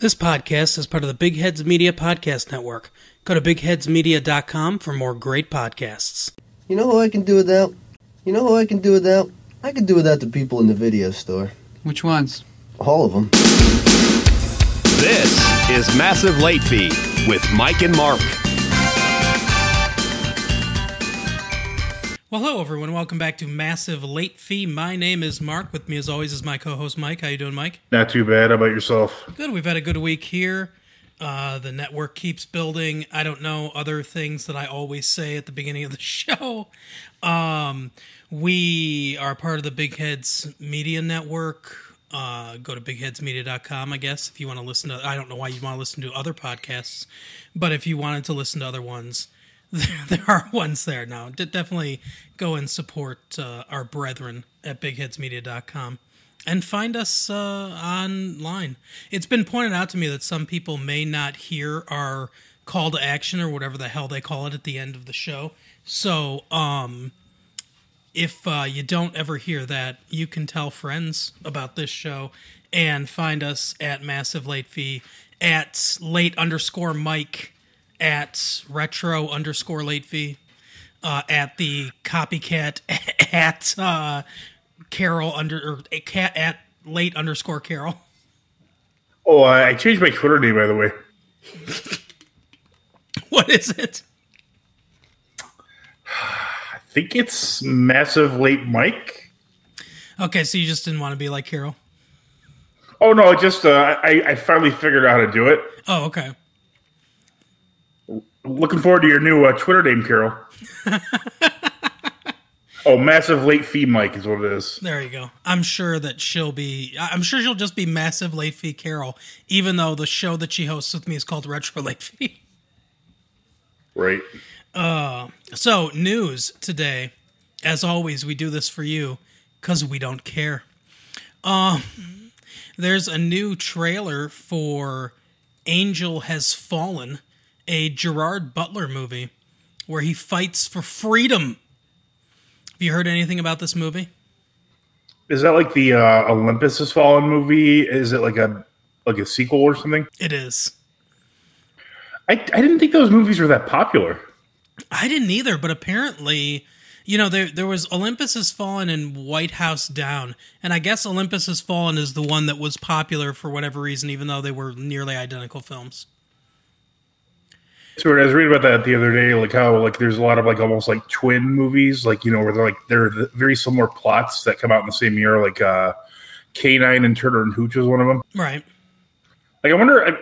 This podcast is part of the Big Heads Media Podcast Network. Go to bigheadsmedia.com for more great podcasts. You know who I can do without? I can do without the people in the video store. Which ones? All of them. This is Massive Late Fee with Mike and Mark. Well, hello, everyone. Welcome back to Massive Late Fee. My name is Mark. With me, as always, is my co-host, Mike. How you doing, Mike? Not too bad. How about yourself? Good. We've had a good week here. The network keeps building. I don't know other things that I always say at the beginning of the show. We are part of the Big Heads Media Network. Go to bigheadsmedia.com, I guess, if you want to listen to... I don't know why you want to listen to other podcasts, but if you wanted to listen to other ones... There are ones there now. Definitely go and support our brethren at bigheadsmedia.com and find us online. It's been pointed out to me that some people may not hear our call to action or whatever the hell they call it at the end of the show. So if you don't ever hear that, you can tell friends about this show and find us at Massive Late Fee, at late_Mike. At retro_late fee, at the copycat, at Carol at late_Carol. Oh, I changed my Twitter name, by the way. What is it? I think it's Massive Late Mike. Okay, so you just didn't want to be like Carol. Oh no, just I finally figured out how to do it. Oh, okay. Looking forward to your new Twitter name, Carol. Oh, Massive Late Fee Mike is what it is. There you go. I'm sure she'll just be Massive Late Fee Carol, even though the show that she hosts with me is called Retro Late Fee. Right. So, news today. As always, we do this for you because we don't care. There's a new trailer for Angel Has Fallen, a Gerard Butler movie where he fights for freedom. Have you heard anything about this movie? Is that like the Olympus Has Fallen movie? Is it like a sequel or something? It is. I didn't think those movies were that popular. I didn't either, but apparently, you know, there was Olympus Has Fallen and White House Down, and I guess Olympus Has Fallen is the one that was popular for whatever reason, even though they were nearly identical films. So I was reading about that the other day, like how like there's a lot of like almost like twin movies, like, you know, where they're very similar plots that come out in the same year, like K-9 and Turner and Hooch was one of them, right? Like I wonder,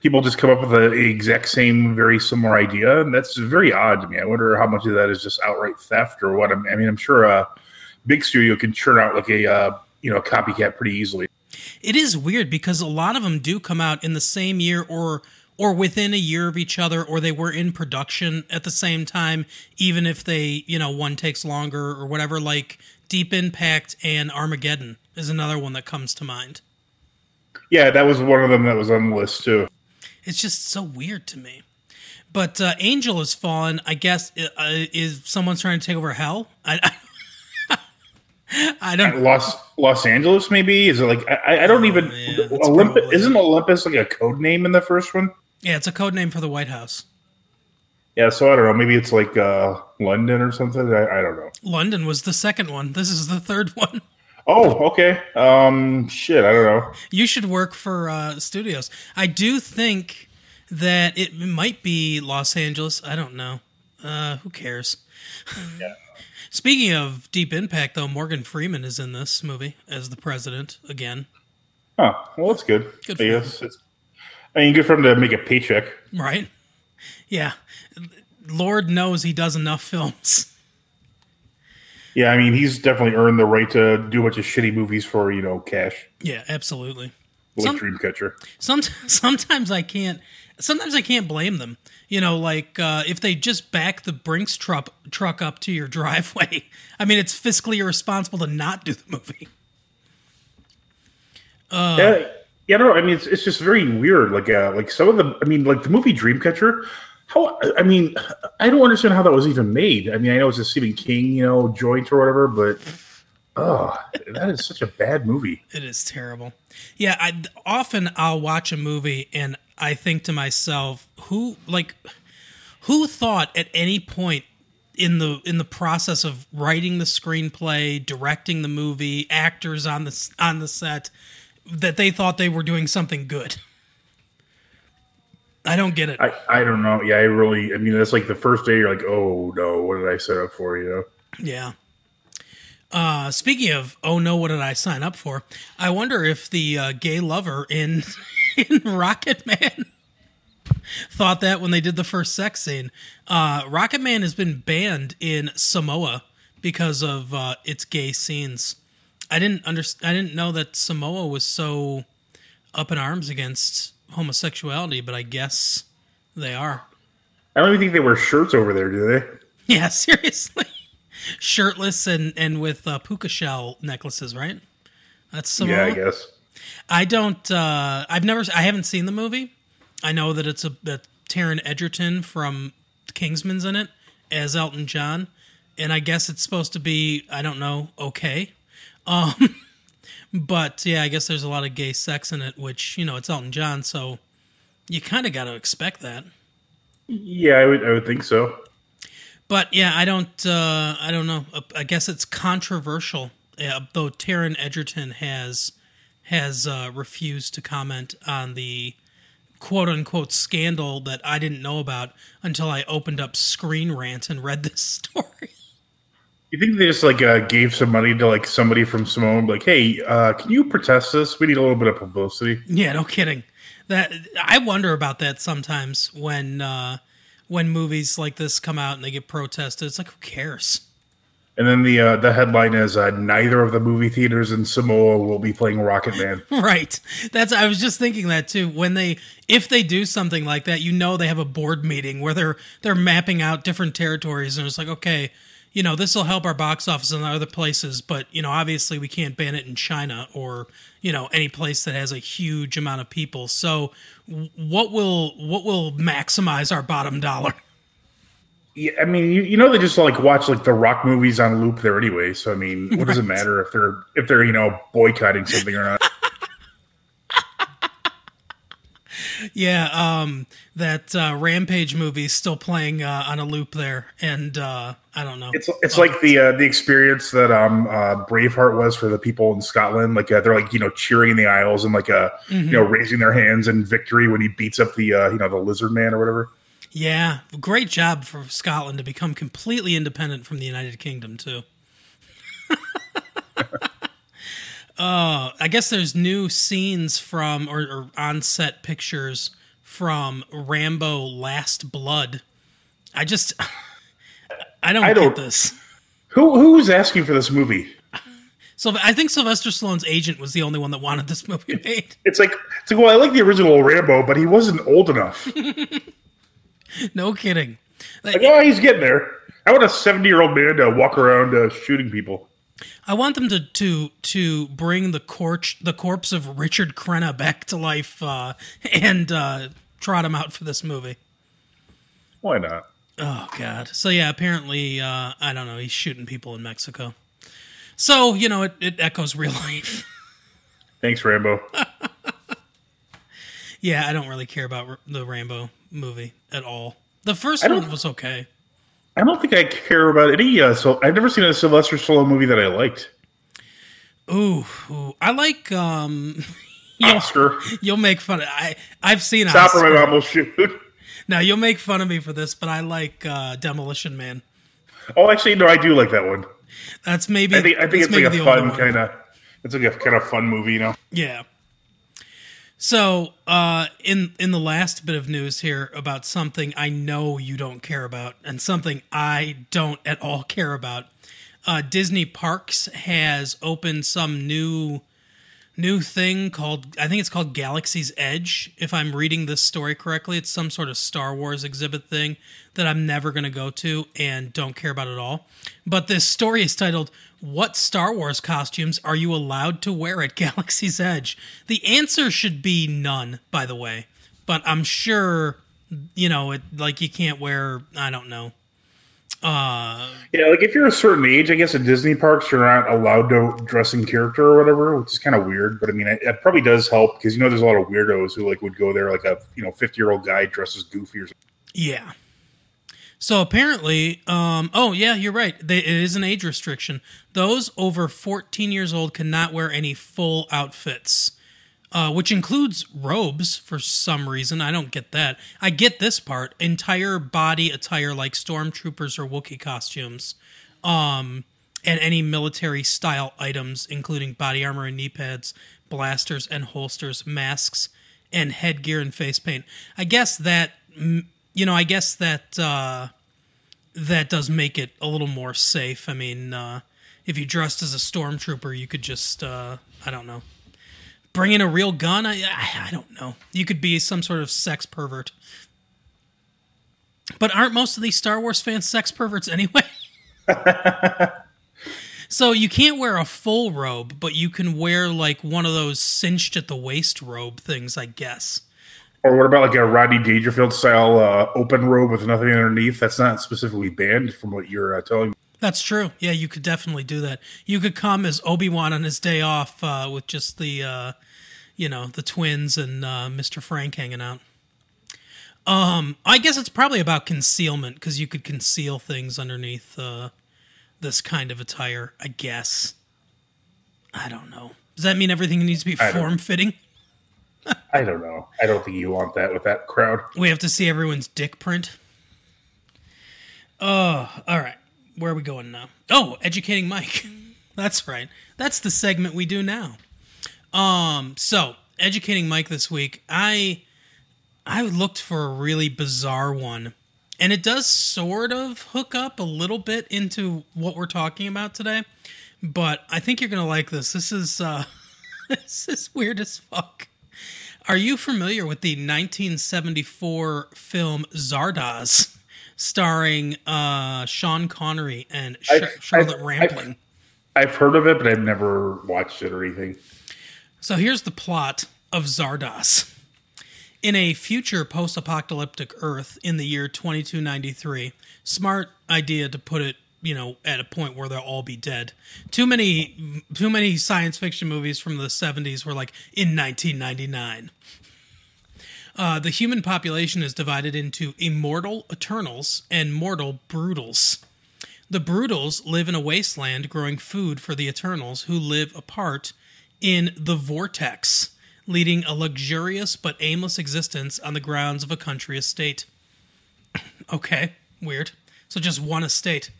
people just come up with the exact same, very similar idea, and that's very odd to me. I wonder how much of that is just outright theft or what. I mean, I'm sure a big studio can churn out like a copycat pretty easily. It is weird because a lot of them do come out in the same year or within a year of each other, or they were in production at the same time, even if they, you know, one takes longer or whatever, like Deep Impact and Armageddon is another one that comes to mind. Yeah, that was one of them that was on the list too. It's just so weird to me. But Angel Has Fallen, I guess, is someone trying to take over hell? I don't know. Los Angeles, maybe? Is it like I don't even? Yeah, Olympus, isn't Olympus like a code name in the first one? Yeah, it's a code name for the White House. Yeah, so I don't know. Maybe it's like London or something. I don't know. London was the second one. This is the third one. Oh, okay. Shit, I don't know. You should work for studios. I do think that it might be Los Angeles. I don't know. Who cares? Yeah. Speaking of Deep Impact, though, Morgan Freeman is in this movie as the president again. Oh, well, that's good. Good for him. Good for him to make a paycheck. Right? Yeah. Lord knows he does enough films. Yeah, I mean, he's definitely earned the right to do a bunch of shitty movies for, you know, cash. Yeah, absolutely. Like Dreamcatcher. Sometimes I can't blame them. You know, like if they just back the Brinks truck up to your driveway. I mean, it's fiscally irresponsible to not do the movie. Yeah, no, I mean, it's just very weird. Like some of the, I mean, like the movie Dreamcatcher. I don't understand how that was even made. I mean, I know it's a Stephen King, you know, joint or whatever, but Oh, that is such a bad movie. It is terrible. Yeah, I'll watch a movie and I think to myself, who thought at any point in the process of writing the screenplay, directing the movie, actors on the set, that they thought they were doing something good? I don't get it. I don't know. Yeah, I mean, that's like the first day you're like, oh no, what did I set up for, you know? Yeah. Speaking of, oh no, what did I sign up for? I wonder if the gay lover in Rocketman thought that when they did the first sex scene. Rocketman has been banned in Samoa because of its gay scenes. I didn't know that Samoa was so up in arms against homosexuality, but I guess they are. I don't even think they wear shirts over there, do they? Yeah, seriously. Shirtless and with puka shell necklaces, right? That's Samoa. Yeah, I guess. I don't. I haven't seen the movie. I know that it's that Taron Egerton from Kingsman's in it as Elton John, and I guess it's supposed to be, I don't know, okay. But yeah, I guess there's a lot of gay sex in it, which, you know, it's Elton John, so you kind of got to expect that. Yeah, I would think so. But yeah, I don't know. I guess it's controversial, though Taron Egerton has refused to comment on the quote-unquote scandal that I didn't know about until I opened up Screen Rant and read this story. You think they just gave some money to somebody from Samoa, like, hey, can you protest this? We need a little bit of publicity. Yeah, no kidding. That I wonder about that sometimes when movies like this come out and they get protested. It's like, who cares? And then the headline is, neither of the movie theaters in Samoa will be playing Rocketman. Right. I was just thinking that too. If they do something like that, you know, they have a board meeting where they're mapping out different territories, and it's like, okay, you know, this will help our box office in other places, but, you know, obviously we can't ban it in China or, you know, any place that has a huge amount of people. So what will maximize our bottom dollar? Yeah, I mean, you know, they just watch the rock movies on loop there anyway. So I mean, what does it matter if they're you know, boycotting something or not? Yeah, that Rampage movie is still playing on a loop there, and I don't know. It's like the experience that Braveheart was for the people in Scotland. They're you know, cheering in the aisles and you know, raising their hands in victory when he beats up the you know, the lizard man or whatever. Yeah, great job for Scotland to become completely independent from the United Kingdom too. I guess there's new scenes from, or on-set pictures from Rambo: Last Blood. I don't get this. Who was asking for this movie? So I think Sylvester Stallone's agent was the only one that wanted this movie made. It's like, well, I like the original Rambo, but he wasn't old enough. No kidding. Oh, he's getting there. I want a 70-year-old man to walk around shooting people. I want them to bring the corpse of Richard Crenna back to life and trot him out for this movie. Why not? Oh, God. So, yeah, apparently, I don't know, he's shooting people in Mexico. So, you know, it echoes real life. Thanks, Rambo. Yeah, I don't really care about the Rambo movie at all. The first one was okay. I don't think I care about any. So I've never seen a Sylvester Stallone movie that I liked. Ooh, I like Oscar. You'll make fun of. I've seen Oscar. Stop, or my mom will shoot. Now you'll make fun of me for this, but I like Demolition Man. Oh, actually, no, I do like that one. That's maybe. I think it's like a fun kind of. It's like a kind of fun movie, you know. Yeah. So, in the last bit of news here about something I know you don't care about and something I don't at all care about, Disney Parks has opened some new thing called, I think it's called Galaxy's Edge. If I'm reading this story correctly, it's some sort of Star Wars exhibit thing that I'm never going to go to and don't care about at all. But this story is titled, "What Star Wars costumes are you allowed to wear at Galaxy's Edge?" The answer should be none, by the way. But I'm sure, you know, you can't wear, I don't know, Yeah, like if you're a certain age, I guess at Disney parks, you're not allowed to dress in character or whatever, which is kind of weird. But I mean, it probably does help because, you know, there's a lot of weirdos who like would go there, like a, you know, 50-year-old guy dressed as Goofy or something. Yeah. So apparently, oh yeah, you're right. It is an age restriction. Those over 14 years old cannot wear any full outfits, which includes robes for some reason. I don't get that. I get this part, entire body attire like stormtroopers or Wookiee costumes, and any military style items, including body armor and knee pads, blasters and holsters, masks and headgear and face paint. I guess that... that does make it a little more safe. I mean, if you dressed as a stormtrooper, you could just, I don't know, bring in a real gun? I don't know. You could be some sort of sex pervert. But aren't most of these Star Wars fans sex perverts anyway? So you can't wear a full robe, but you can wear, like, one of those cinched-at-the-waist robe things, I guess. Or what about like a Rodney Dangerfield-style open robe with nothing underneath? That's not specifically banned from what you're telling me. That's true. Yeah, you could definitely do that. You could come as Obi-Wan on his day off with just the, the twins and Mr. Frank hanging out. I guess it's probably about concealment because you could conceal things underneath this kind of attire, I guess. I don't know. Does that mean everything needs to be form-fitting? I don't know. I don't think you want that with that crowd. We have to see everyone's dick print. Oh, all right. Where are we going now? Oh, educating Mike. That's right. That's the segment we do now. So, educating Mike this week. I looked for a really bizarre one. And it does sort of hook up a little bit into what we're talking about today. But I think you're going to like this. This is, this is weird as fuck. Are you familiar with the 1974 film Zardoz, starring Sean Connery and Charlotte Rampling? I've heard of it, but I've never watched it or anything. So here's the plot of Zardoz. In a future post-apocalyptic Earth in the year 2293, smart idea to put it, you know, at a point where they'll all be dead. Too many science fiction movies from the 70s were like, in 1999. The human population is divided into immortal Eternals and mortal Brutals. The Brutals live in a wasteland growing food for the Eternals, who live apart in the Vortex, leading a luxurious but aimless existence on the grounds of a country estate. Okay, weird. So just one estate.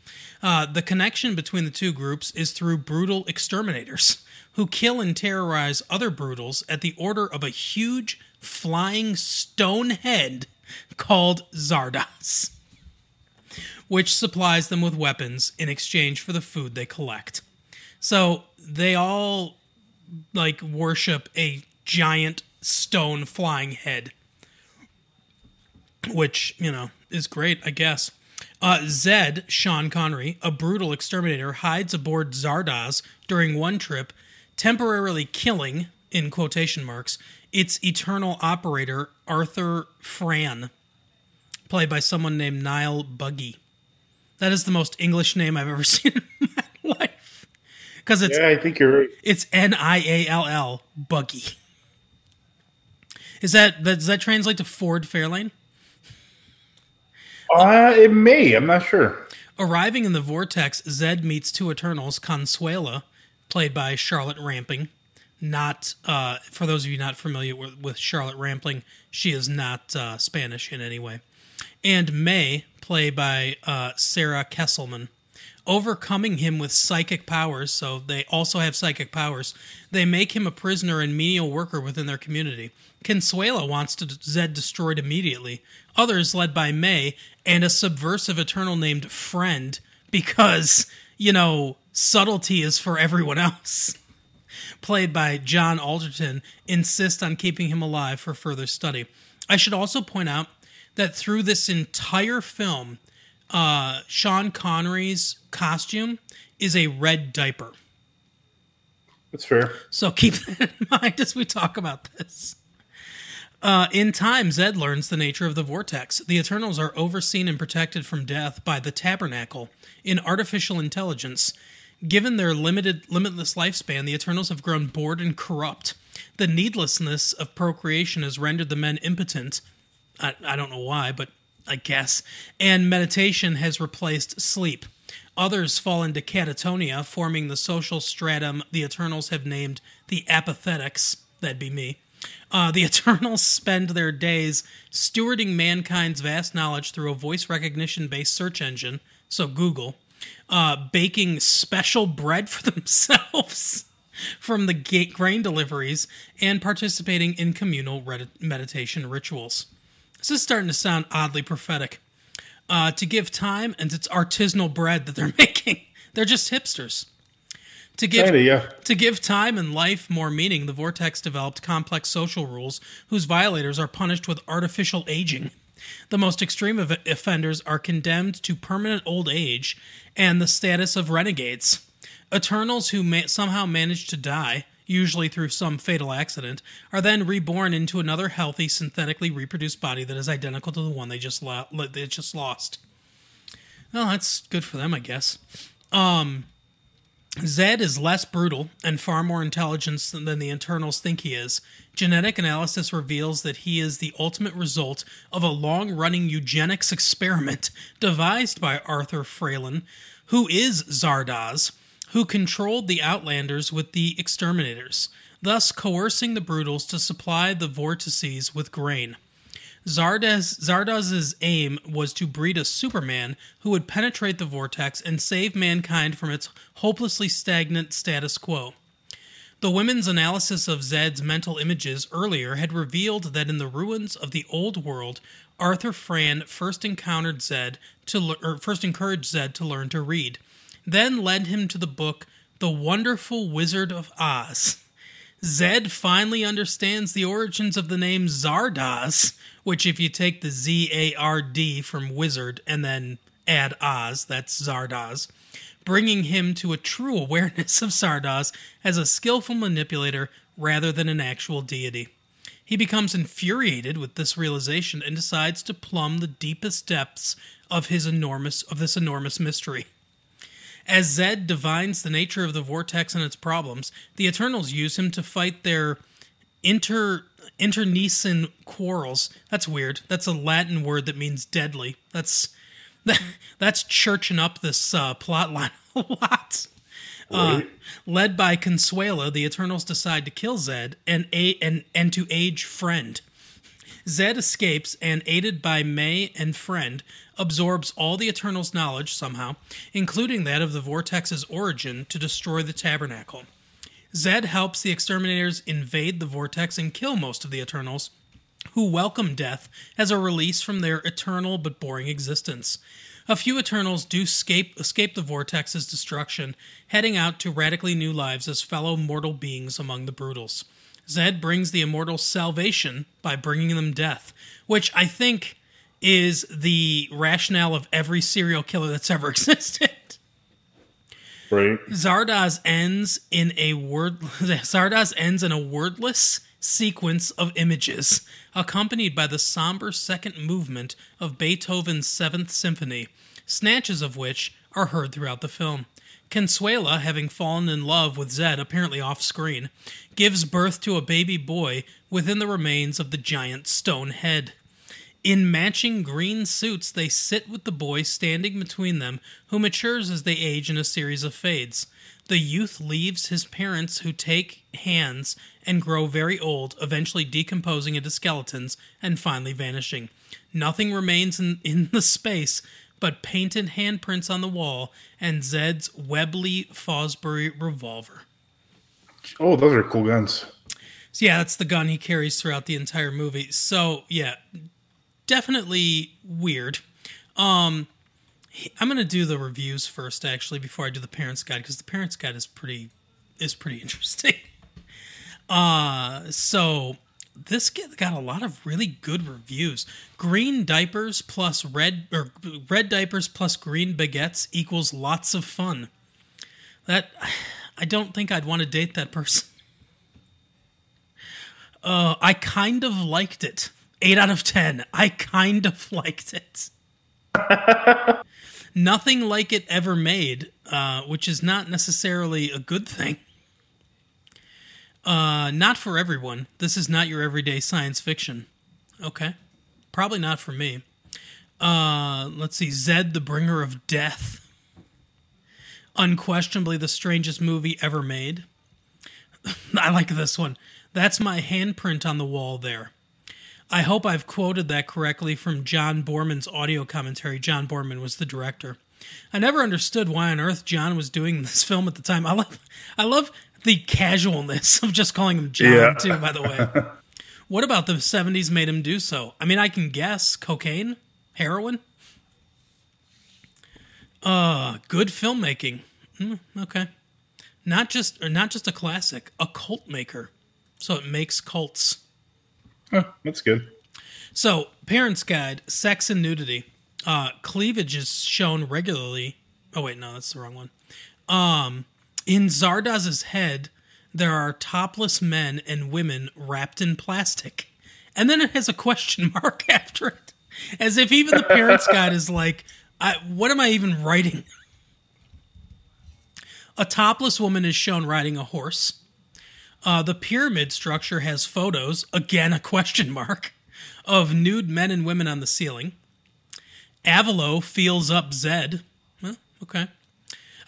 The connection between the two groups is through brutal exterminators who kill and terrorize other brutals at the order of a huge flying stone head called Zardoz, which supplies them with weapons in exchange for the food they collect. So they all, like, worship a giant stone flying head, which, you know, is great, I guess. Zed, Sean Connery, a brutal exterminator, hides aboard Zardoz during one trip, temporarily killing, in quotation marks, its eternal operator, Arthur Fran, played by someone named Niall Buggy. That is the most English name I've ever seen in my life. Because it's, yeah, I think you're right. It's Niall, Buggy. Is that, does that translate to Ford Fairlane? It may. I'm not sure. Arriving in the Vortex, Zed meets two Eternals, Consuela, played by Charlotte Rampling. Not, for those of you not familiar with Charlotte Rampling, she is not Spanish in any way. And May, played by Sarah Kesselman. Overcoming him with psychic powers, so they also have psychic powers, they make him a prisoner and menial worker within their community. Consuela wants Zed destroyed immediately. Others, led by May, and a subversive Eternal named Friend, because, you know, subtlety is for everyone else, played by John Alderton, insist on keeping him alive for further study. I should also point out that through this entire film, Sean Connery's costume is a red diaper. That's fair. So keep that in mind as we talk about this. In time, Zed learns the nature of the vortex. The Eternals are overseen and protected from death by the Tabernacle, an artificial intelligence. Given their limitless lifespan, the Eternals have grown bored and corrupt. The needlessness of procreation has rendered the men impotent. I don't know why, but I guess. And meditation has replaced sleep. Others fall into catatonia, forming the social stratum the Eternals have named the Apathetics. That'd be me. The Eternals spend their days stewarding mankind's vast knowledge through a voice recognition-based search engine, so Google, baking special bread for themselves from the grain deliveries, and participating in communal meditation rituals. This is starting to sound oddly prophetic. To give time, and it's artisanal bread that they're making. They're just hipsters. To give time and life more meaning, the Vortex developed complex social rules whose violators are punished with artificial aging. The most extreme of offenders are condemned to permanent old age and the status of renegades. Eternals who somehow manage to die, usually through some fatal accident, are then reborn into another healthy, synthetically reproduced body that is identical to the one they just lost. Well, that's good for them, I guess. Zed is less brutal and far more intelligent than the Eternals think he is. Genetic analysis reveals that he is the ultimate result of a long-running eugenics experiment devised by Arthur Fralin, who is Zardoz, who controlled the Outlanders with the Exterminators, thus coercing the Brutals to supply the vortices with grain. Zardoz's aim was to breed a Superman who would penetrate the vortex and save mankind from its hopelessly stagnant status quo. The women's analysis of Zed's mental images earlier had revealed that in the ruins of the old world, Arthur Fran first encouraged Zed to learn to read, then led him to the book The Wonderful Wizard of Oz. Zed finally understands the origins of the name Zardoz, which if you take the Z-A-R-D from wizard and then add Oz, that's Zardoz, bringing him to a true awareness of Zardoz as a skillful manipulator rather than an actual deity. He becomes infuriated with this realization and decides to plumb the deepest depths of this enormous mystery. As Zed divines the nature of the vortex and its problems, the Eternals use him to fight their internecine quarrels. That's weird. That's a Latin word that means deadly. That's churching up this plot line a lot. Led by Consuela, the Eternals decide to kill Zed and to age Friend. Zed escapes and, aided by May and Friend, absorbs all the Eternals' knowledge somehow, including that of the Vortex's origin, to destroy the Tabernacle. Zed helps the Exterminators invade the Vortex and kill most of the Eternals, who welcome death as a release from their eternal but boring existence. A few Eternals do escape the Vortex's destruction, heading out to radically new lives as fellow mortal beings among the Brutals. Zed brings the Immortals salvation by bringing them death, which I think is the rationale of every serial killer that's ever existed. Right. Zardoz ends in a wordless sequence of images, accompanied by the somber second movement of Beethoven's Seventh Symphony, snatches of which are heard throughout the film. Consuela, having fallen in love with Zed, apparently off-screen, gives birth to a baby boy within the remains of the giant stone head. In matching green suits, they sit with the boy standing between them, who matures as they age in a series of fades. The youth leaves his parents, who take hands and grow very old, eventually decomposing into skeletons and finally vanishing. Nothing remains in the space but painted handprints on the wall and Zed's Webley Fosbury revolver. Oh, those are cool guns. So yeah, that's the gun he carries throughout the entire movie. So yeah, definitely weird. I'm going to do the reviews first, actually, before I do the Parents Guide, because the Parents Guide is pretty interesting. So this got a lot of really good reviews. Green diapers plus red diapers plus green baguettes equals lots of fun. I don't think I'd want to date that person. I kind of liked it. 8 out of 10. I kind of liked it. Nothing like it ever made, which is not necessarily a good thing. Not for everyone. This is not your everyday science fiction. Okay. Probably not for me. Let's see. Zed, the Bringer of Death. Unquestionably the strangest movie ever made. I like this one. That's my handprint on the wall there. I hope I've quoted that correctly from John Borman's audio commentary. John Borman was the director. I never understood why on earth John was doing this film at the time. I love the casualness of just calling him John, too, by the way. What about the 70s made him do so? I mean, I can guess. Cocaine? Heroin? Good filmmaking. Okay. Not just a classic, a cult maker. So it makes cults. Oh, that's good. So, Parents Guide, Sex and Nudity. Cleavage is shown regularly. Oh, wait, no, that's the wrong one. In Zardoz's head, there are topless men and women wrapped in plastic. And then it has a question mark after it. As if even the Parents Guide is like, what am I even writing? A topless woman is shown riding a horse. The pyramid structure has photos, again a question mark, of nude men and women on the ceiling. Avalo feels up Zed. Huh, okay.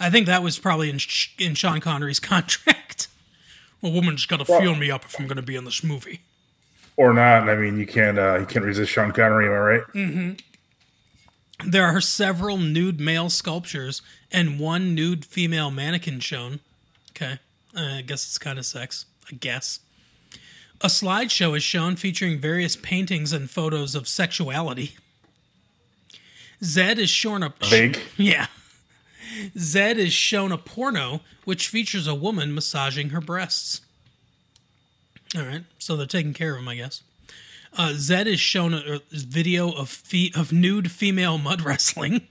I think that was probably in Sean Connery's contract. A woman's got to feel me up if I'm going to be in this movie. Or not. I mean, you can't resist Sean Connery, am I right? Mm-hmm. There are several nude male sculptures and one nude female mannequin shown. Okay. I guess it's kind of sex. I guess. A slideshow is shown featuring various paintings and photos of sexuality. Zed is shown a... Big? Yeah. Zed is shown a porno, which features a woman massaging her breasts. All right. So they're taking care of him, I guess. Zed is shown a video of nude female mud wrestling.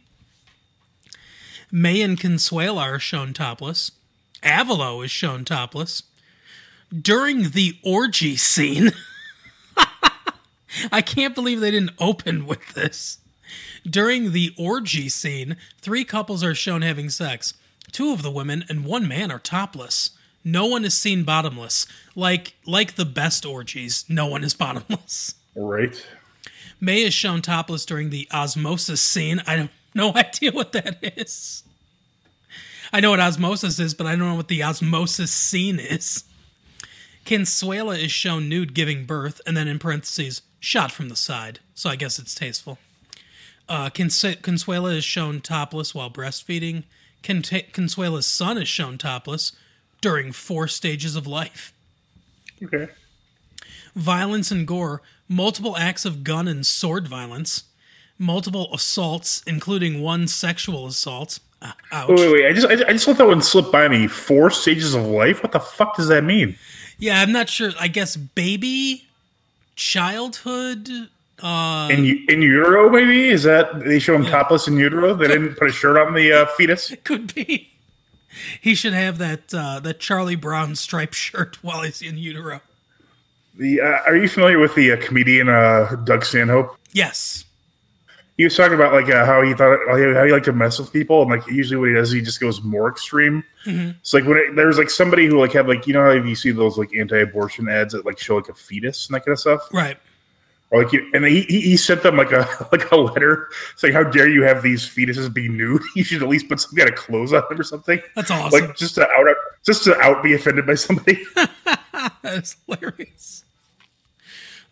May and Consuela are shown topless. Avalo is shown topless. During the orgy scene... I can't believe they didn't open with this. During the orgy scene, 3 couples are shown having sex. 2 of the women and 1 man are topless. No one is seen bottomless. Like the best orgies, no one is bottomless. Right. May is shown topless during the osmosis scene. I have no idea what that is. I know what osmosis is, but I don't know what the osmosis scene is. Consuela is shown nude giving birth, and then in parentheses, shot from the side. So I guess it's tasteful. Consuela is shown topless while breastfeeding. Consuela's son is shown topless during 4 stages of life. Okay. Violence and gore. Multiple acts of gun and sword violence. Multiple assaults, including 1 sexual assault. Ouch. Wait. I just let that one slip by me. 4 stages of life? What the fuck does that mean? Yeah, I'm not sure. I guess baby, childhood... in utero, maybe? Is that they show him topless in utero? They didn't put a shirt on the fetus? It could be. He should have that Charlie Brown striped shirt while he's in utero. Are you familiar with the comedian Doug Stanhope? Yes. He was talking about how he liked to mess with people, and usually what he does is he just goes more extreme. Mm-hmm. It's like when there's somebody who had you know how you see those anti-abortion ads that show a fetus and that kind of stuff, right? Or he sent them a letter saying, "How dare you have these fetuses be nude? You should at least put some kind of clothes on them or something." That's awesome. Just to out be offended by somebody. That's hilarious.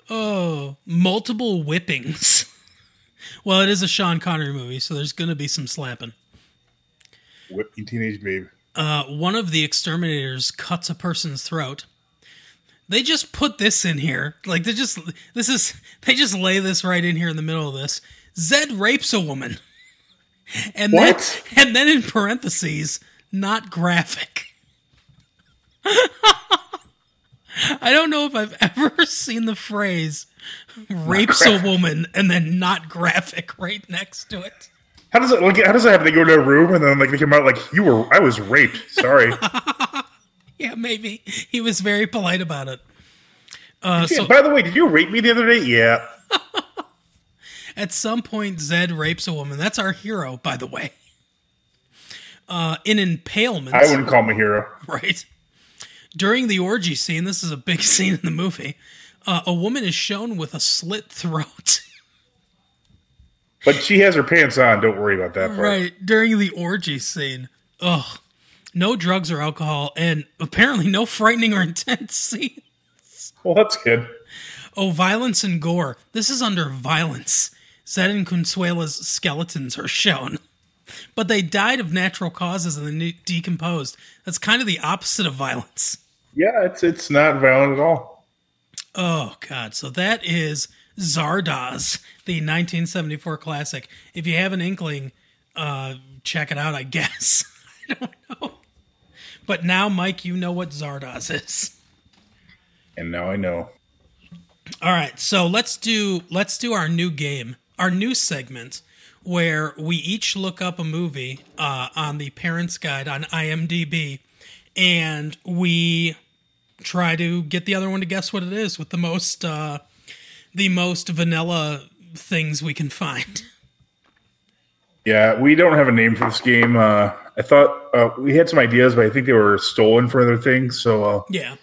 Oh, multiple whippings. Well, it is a Sean Connery movie, so there's going to be some slapping. Whipping teenage babe. One of the exterminators cuts a person's throat. They just put this in here. They just lay this right in here in the middle of this. Zed rapes a woman. And what? And then in parentheses, not graphic. I don't know if I've ever seen the phrase rapes a woman and then not graphic right next to it. How does it happen? They go to a room and then they come out I was raped. Sorry. Yeah, maybe. He was very polite about it. By the way, did you rape me the other day? Yeah. At some point, Zed rapes a woman. That's our hero, by the way. In impalement. I wouldn't call him a hero. Right. During the orgy scene, this is a big scene in the movie, a woman is shown with a slit throat. But she has her pants on. Don't worry about that part. Right. During the orgy scene. Ugh. No drugs or alcohol, and apparently no frightening or intense scenes. Well, that's good. Oh, violence and gore. This is under violence. Zed and Consuela's skeletons are shown. But they died of natural causes and they decomposed. That's kind of the opposite of violence. Yeah, it's not violent at all. Oh, God. So that is Zardoz, the 1974 classic. If you have an inkling, check it out, I guess. I don't know. But now, Mike, you know what Zardoz is. And now I know. All right, so let's do our new game, our new segment, where we each look up a movie on the Parents Guide on IMDb, and we try to get the other one to guess what it is with the most vanilla things we can find. Yeah, we don't have a name for this game. I thought we had some ideas, but I think they were stolen for other things. So yeah,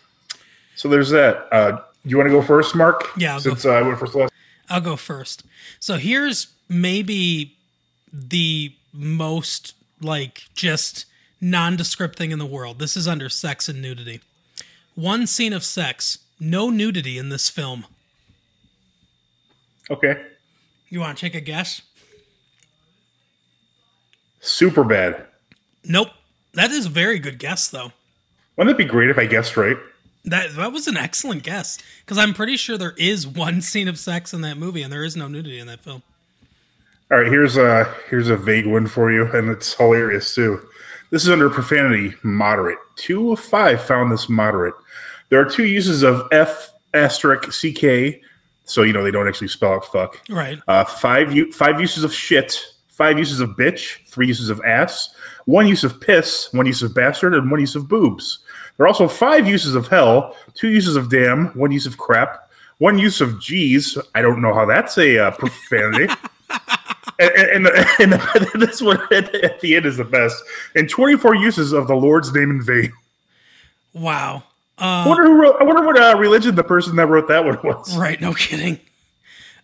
so there's that. You want to go first, Mark? Yeah, I'll go first. I went first last. I'll go first. So here's maybe the most, like, just nondescript thing in the world. This is under sex and nudity. One scene of sex, no nudity in this film. Okay. You want to take a guess? Superbad. Nope. That is a very good guess, though. Wouldn't it be great if I guessed right? That was an excellent guess, because I'm pretty sure there is one scene of sex in that movie, and there is no nudity in that film. All right, here's a vague one for you, and it's hilarious, too. This is under profanity, moderate. 2 of 5 found this moderate. There are two uses of F***CK, so, you know, they don't actually spell out fuck. Right. Five uses of shit, 5 uses of bitch, 3 uses of ass, 1 use of piss, 1 use of bastard, and 1 use of boobs. There are also 5 uses of hell, 2 uses of damn, 1 use of crap, 1 use of geez. I don't know how that's a profanity. and this one at the end is the best. And 24 uses of the Lord's name in vain. Wow. I wonder what religion the person that wrote that one was. Right, no kidding.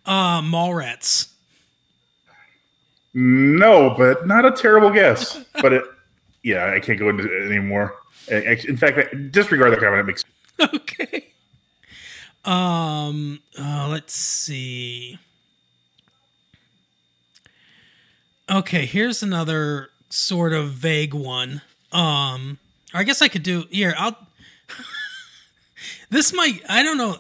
Mallrats. No, but not a terrible guess. But I can't go into it anymore. In fact, disregard that comment. It makes sense. Okay. Let's see. Okay, here's another sort of vague one. I guess I could do here. I'll. This might. I don't know.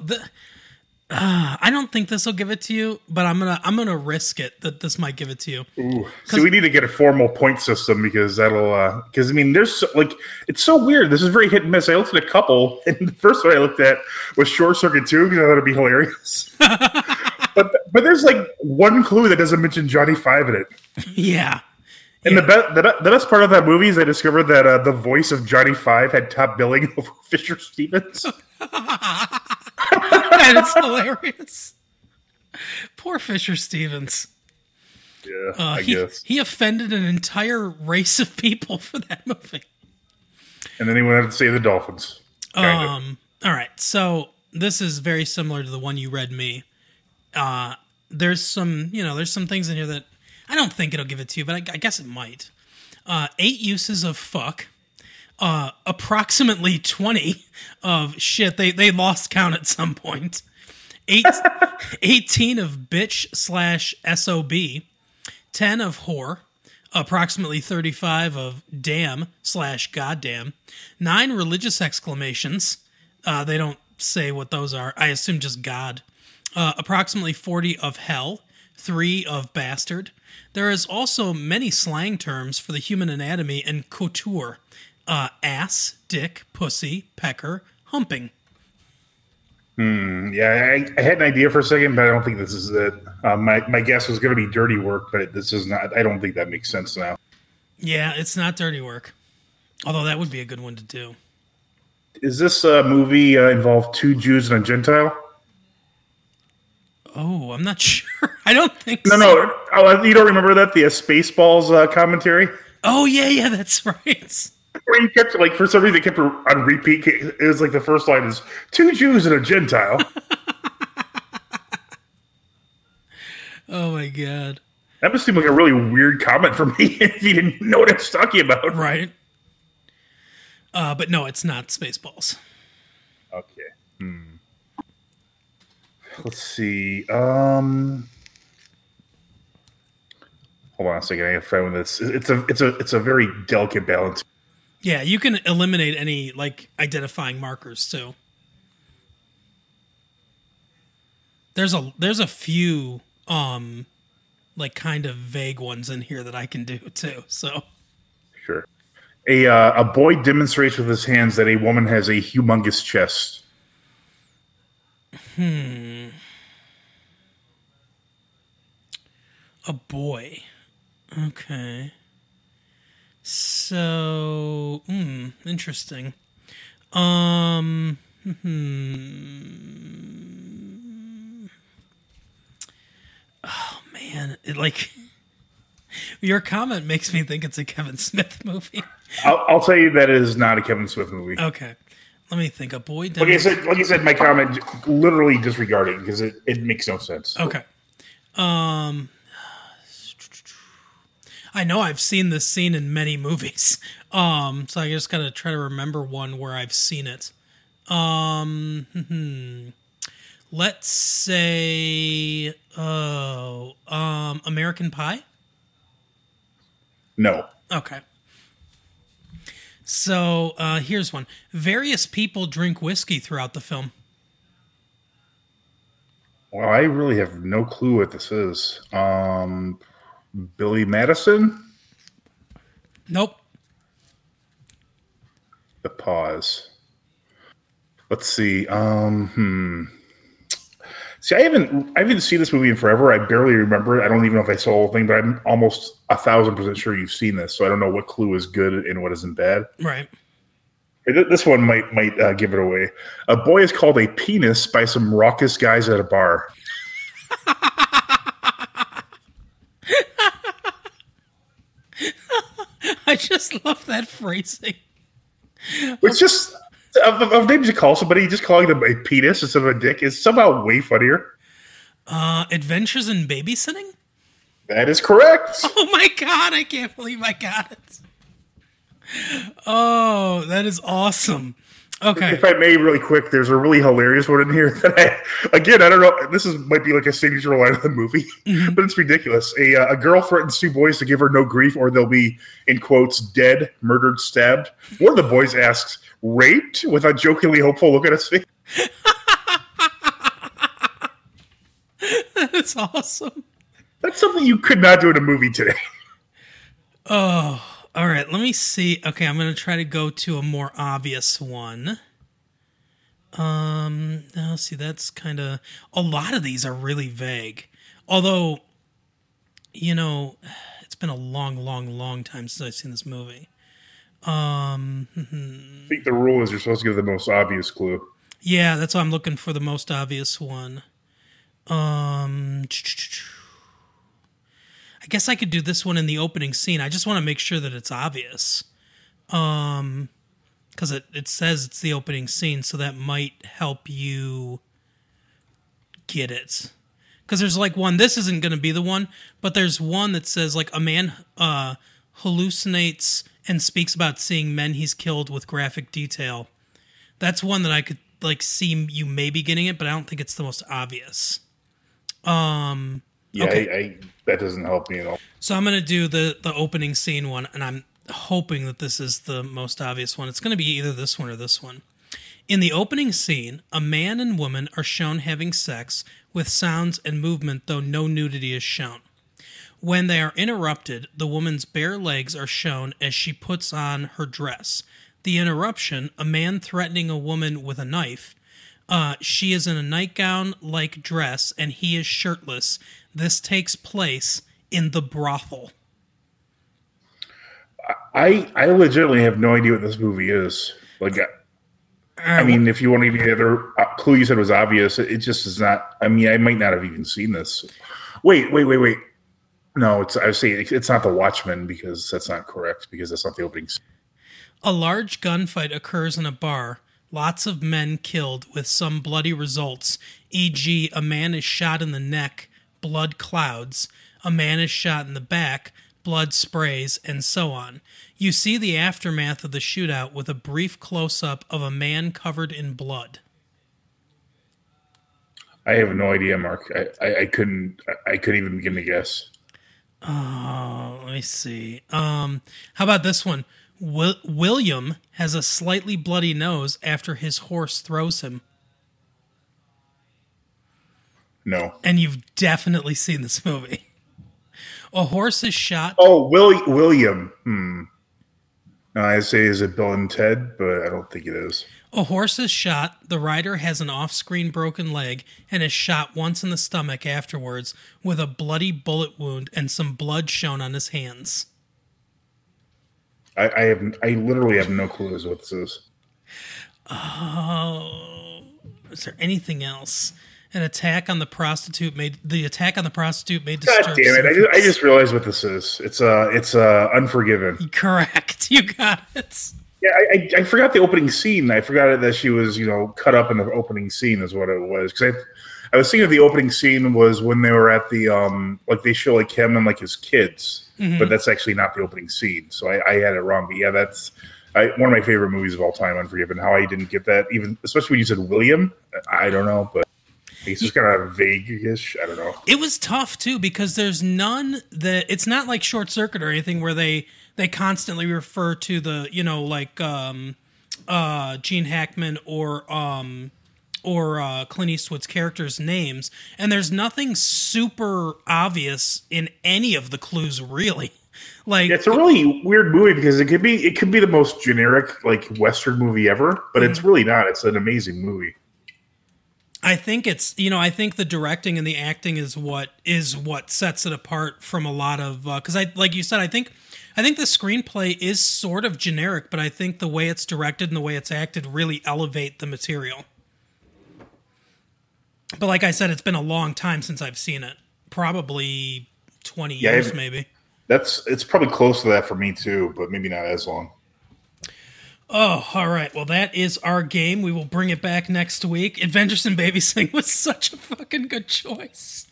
I don't think this will give it to you, but I'm gonna risk it that this might give it to you. Ooh. So we need to get a formal point system because it's so weird. This is very hit and miss. I looked at a couple, and the first one I looked at was Short Circuit 2 because I thought it'd be hilarious. but there's like one clue that doesn't mention Johnny Five in it. Yeah. And the best part of that movie is I discovered that the voice of Johnny Five had top billing over Fisher Stevens. That is hilarious. Poor Fisher Stevens. Yeah, I guess. He offended an entire race of people for that movie. And then he went out to save the dolphins. All right, so this is very similar to the one you read me. There's some things in here that I don't think it'll give it to you, but I guess it might. 8 uses of fuck. Approximately 20 of shit. They lost count at some point. 18 of bitch / SOB. 10 of whore. Approximately 35 of damn / goddamn. 9 religious exclamations. They don't say what those are. I assume just God. Approximately 40 of hell. 3 of bastard. There is also many slang terms for the human anatomy and couture. Ass, dick, pussy, pecker, humping. Yeah, I had an idea for a second, but I don't think this is it. My guess was going to be dirty work, but this is not. I don't think that makes sense now. Yeah, it's not dirty work. Although that would be a good one to do. Is this movie involved two Jews and a Gentile? Oh, I'm not sure. I don't think so. No. Oh, you don't remember that? The Spaceballs commentary? Oh, yeah, that's right. Where you kept, like, for some reason, they kept on repeat. It was like the first line is, two Jews and a Gentile. Oh, my God. That must seem like a really weird comment for me if you didn't know what I was talking about. Right. But no, it's not Spaceballs. Okay. Let's see. Hold on a second. I have fun with this. It's a very delicate balance. Yeah, you can eliminate any like identifying markers too. There's a few like kind of vague ones in here that I can do too. So sure. A boy demonstrates with his hands that a woman has a humongous chest. A boy. Okay. So, interesting. Oh man, it like your comment makes me think it's a Kevin Smith movie. I'll tell you that it is not a Kevin Smith movie. Okay. Let me think. A boy demonstrates... Like I said, my comment, literally disregard it because it makes no sense. Okay. I know I've seen this scene in many movies. So I just got to try to remember one where I've seen it. Let's say... American Pie? No. Okay. So here's one. Various people drink whiskey throughout the film. Well, I really have no clue what this is. Billy Madison? Nope. The pause. Let's see. See, I haven't seen this movie in forever. I barely remember it. I don't even know if I saw the whole thing, but I'm almost 1,000% sure you've seen this. So I don't know what clue is good and what isn't bad. Right. This one might give it away. A boy is called a penis by some raucous guys at a bar. I just love that phrasing. It's just. Of names you call somebody, just calling them a penis instead of a dick is somehow way funnier. Adventures in Babysitting? That is correct. Oh my God, I can't believe I got it. Oh, that is awesome. Okay. If I may, really quick, there's a really hilarious one in here that I don't know. This might be like a signature line of the movie, but it's ridiculous. A girl threatens two boys to give her no grief or they'll be, in quotes, dead, murdered, stabbed. One of the boys asks, raped? With a jokingly hopeful look at his face. That's awesome. That's something you could not do in a movie today. Oh. All right, let me see. Okay, I'm going to try to go to a more obvious one. Now, see, that's kind of... A lot of these are really vague. Although, you know, it's been a long, long, long time since I've seen this movie. I think the rule is you're supposed to give the most obvious clue. Yeah, that's why I'm looking for the most obvious one. I guess I could do this one in the opening scene. I just want to make sure that it's obvious. Because it says it's the opening scene, so that might help you get it. Because there's like one, this isn't going to be the one, but there's one that says like a man hallucinates and speaks about seeing men he's killed with graphic detail. That's one that I could like see you maybe getting it, but I don't think it's the most obvious. Yeah, okay. I that doesn't help me at all. So I'm going to do the opening scene one, and I'm hoping that this is the most obvious one. It's going to be either this one or this one. In the opening scene, a man and woman are shown having sex with sounds and movement, though no nudity is shown. When they are interrupted, the woman's bare legs are shown as she puts on her dress. The interruption, a man threatening a woman with a knife. She is in a nightgown-like dress, and he is shirtless. This takes place in the brothel. I legitimately have no idea what this movie is. Like, I mean, if you want any other clue you said was obvious, it just is not. I mean, I might not have even seen this. Wait. No, I was saying it's not The Watchmen because that's not correct because that's not the opening scene. A large gunfight occurs in a bar. Lots of men killed with some bloody results, e.g. a man is shot in the neck, blood clouds, a man is shot in the back, blood sprays, and so on. You see the aftermath of the shootout with a brief close-up of a man covered in blood. I have no idea, Mark. I couldn't even begin to guess. Oh, let me see. How about this one? William has a slightly bloody nose after his horse throws him. No. And you've definitely seen this movie. A horse is shot. Oh, William. I say, is it Bill and Ted? But I don't think it is. A horse is shot, the rider has an off-screen broken leg, and is shot once in the stomach afterwards with a bloody bullet wound and some blood shown on his hands. I literally have no clue as what this is. Oh, is there anything else? The attack on the prostitute made disturbance. God damn it! I just realized what this is. It's Unforgiven. Correct. You got it. Yeah, I forgot the opening scene. I forgot that she was, cut up in the opening scene is what it was. Because I was thinking of the opening scene was when they were at the they show him and his kids, mm-hmm. But that's actually not the opening scene. So I had it wrong. But yeah, that's one of my favorite movies of all time, Unforgiven. How I didn't get that, even especially when you said William, I don't know, but. He's just kind of vague-ish. I don't know. It was tough, too, because there's none that... It's not like Short Circuit or anything where they constantly refer to the, Gene Hackman or Clint Eastwood's characters' names. And there's nothing super obvious in any of the clues, really. It's a really weird movie because it could be the most generic, Western movie ever, but it's really not. It's an amazing movie. I think it's, I think the directing and the acting is what sets it apart from a lot of, because like you said, I think the screenplay is sort of generic, but I think the way it's directed and the way it's acted really elevate the material. But like I said, it's been a long time since I've seen it. Probably 20 years, maybe. It's probably close to that for me too, but maybe not as long. Oh, all right. Well, that is our game. We will bring it back next week. Adventures in Babysitting was such a fucking good choice.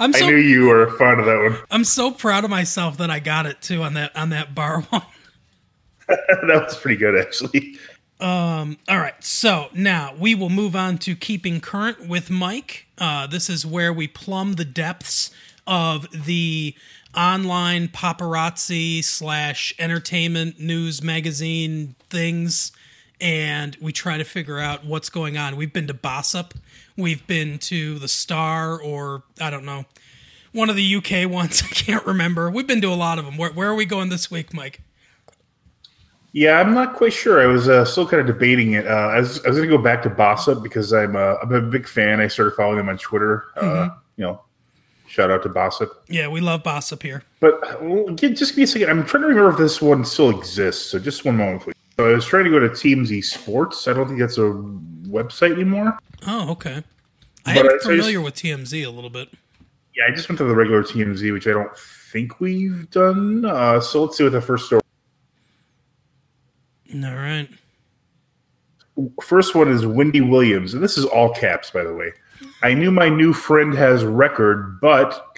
I knew you were fond of that one. I'm so proud of myself that I got it too on that bar one. That was pretty good, actually. All right. So now we will move on to Keeping Current with Mike. This is where we plumb the depths of the online paparazzi / entertainment news magazine things, and we try to figure out what's going on. We've been to Bossip, we've been to The Star, or I don't know, one of the UK ones. I can't remember. We've been to a lot of them. Where are we going this week, Mike? Yeah, I'm not quite sure. I was still kind of debating it. I was going to go back to Bossip because I'm a big fan. I started following them on Twitter. Mm-hmm. Shout out to Bossip. Yeah, we love Bossip here. But just give me a second. I'm trying to remember if this one still exists. So just one moment, please. So I was trying to go to TMZ Sports. I don't think that's a website anymore. Oh, okay. I'm familiar with TMZ a little bit. Yeah, I just went to the regular TMZ, which I don't think we've done. So let's see what the first story is. All right. First one is Wendy Williams. And this is all caps, by the way. I knew my new friend has record, but,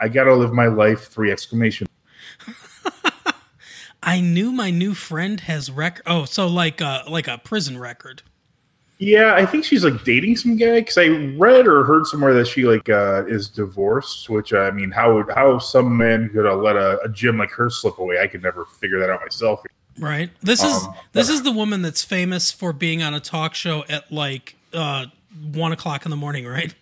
I gotta live my life, 3 exclamation. I knew my new friend has record. Oh, so like a prison record. Yeah, I think she's dating some guy, because I read or heard somewhere that she is divorced, which, I mean, how some man could let a gem like her slip away? I could never figure that out myself. Right. This is the woman that's famous for being on a talk show at 1:00 in the morning, right?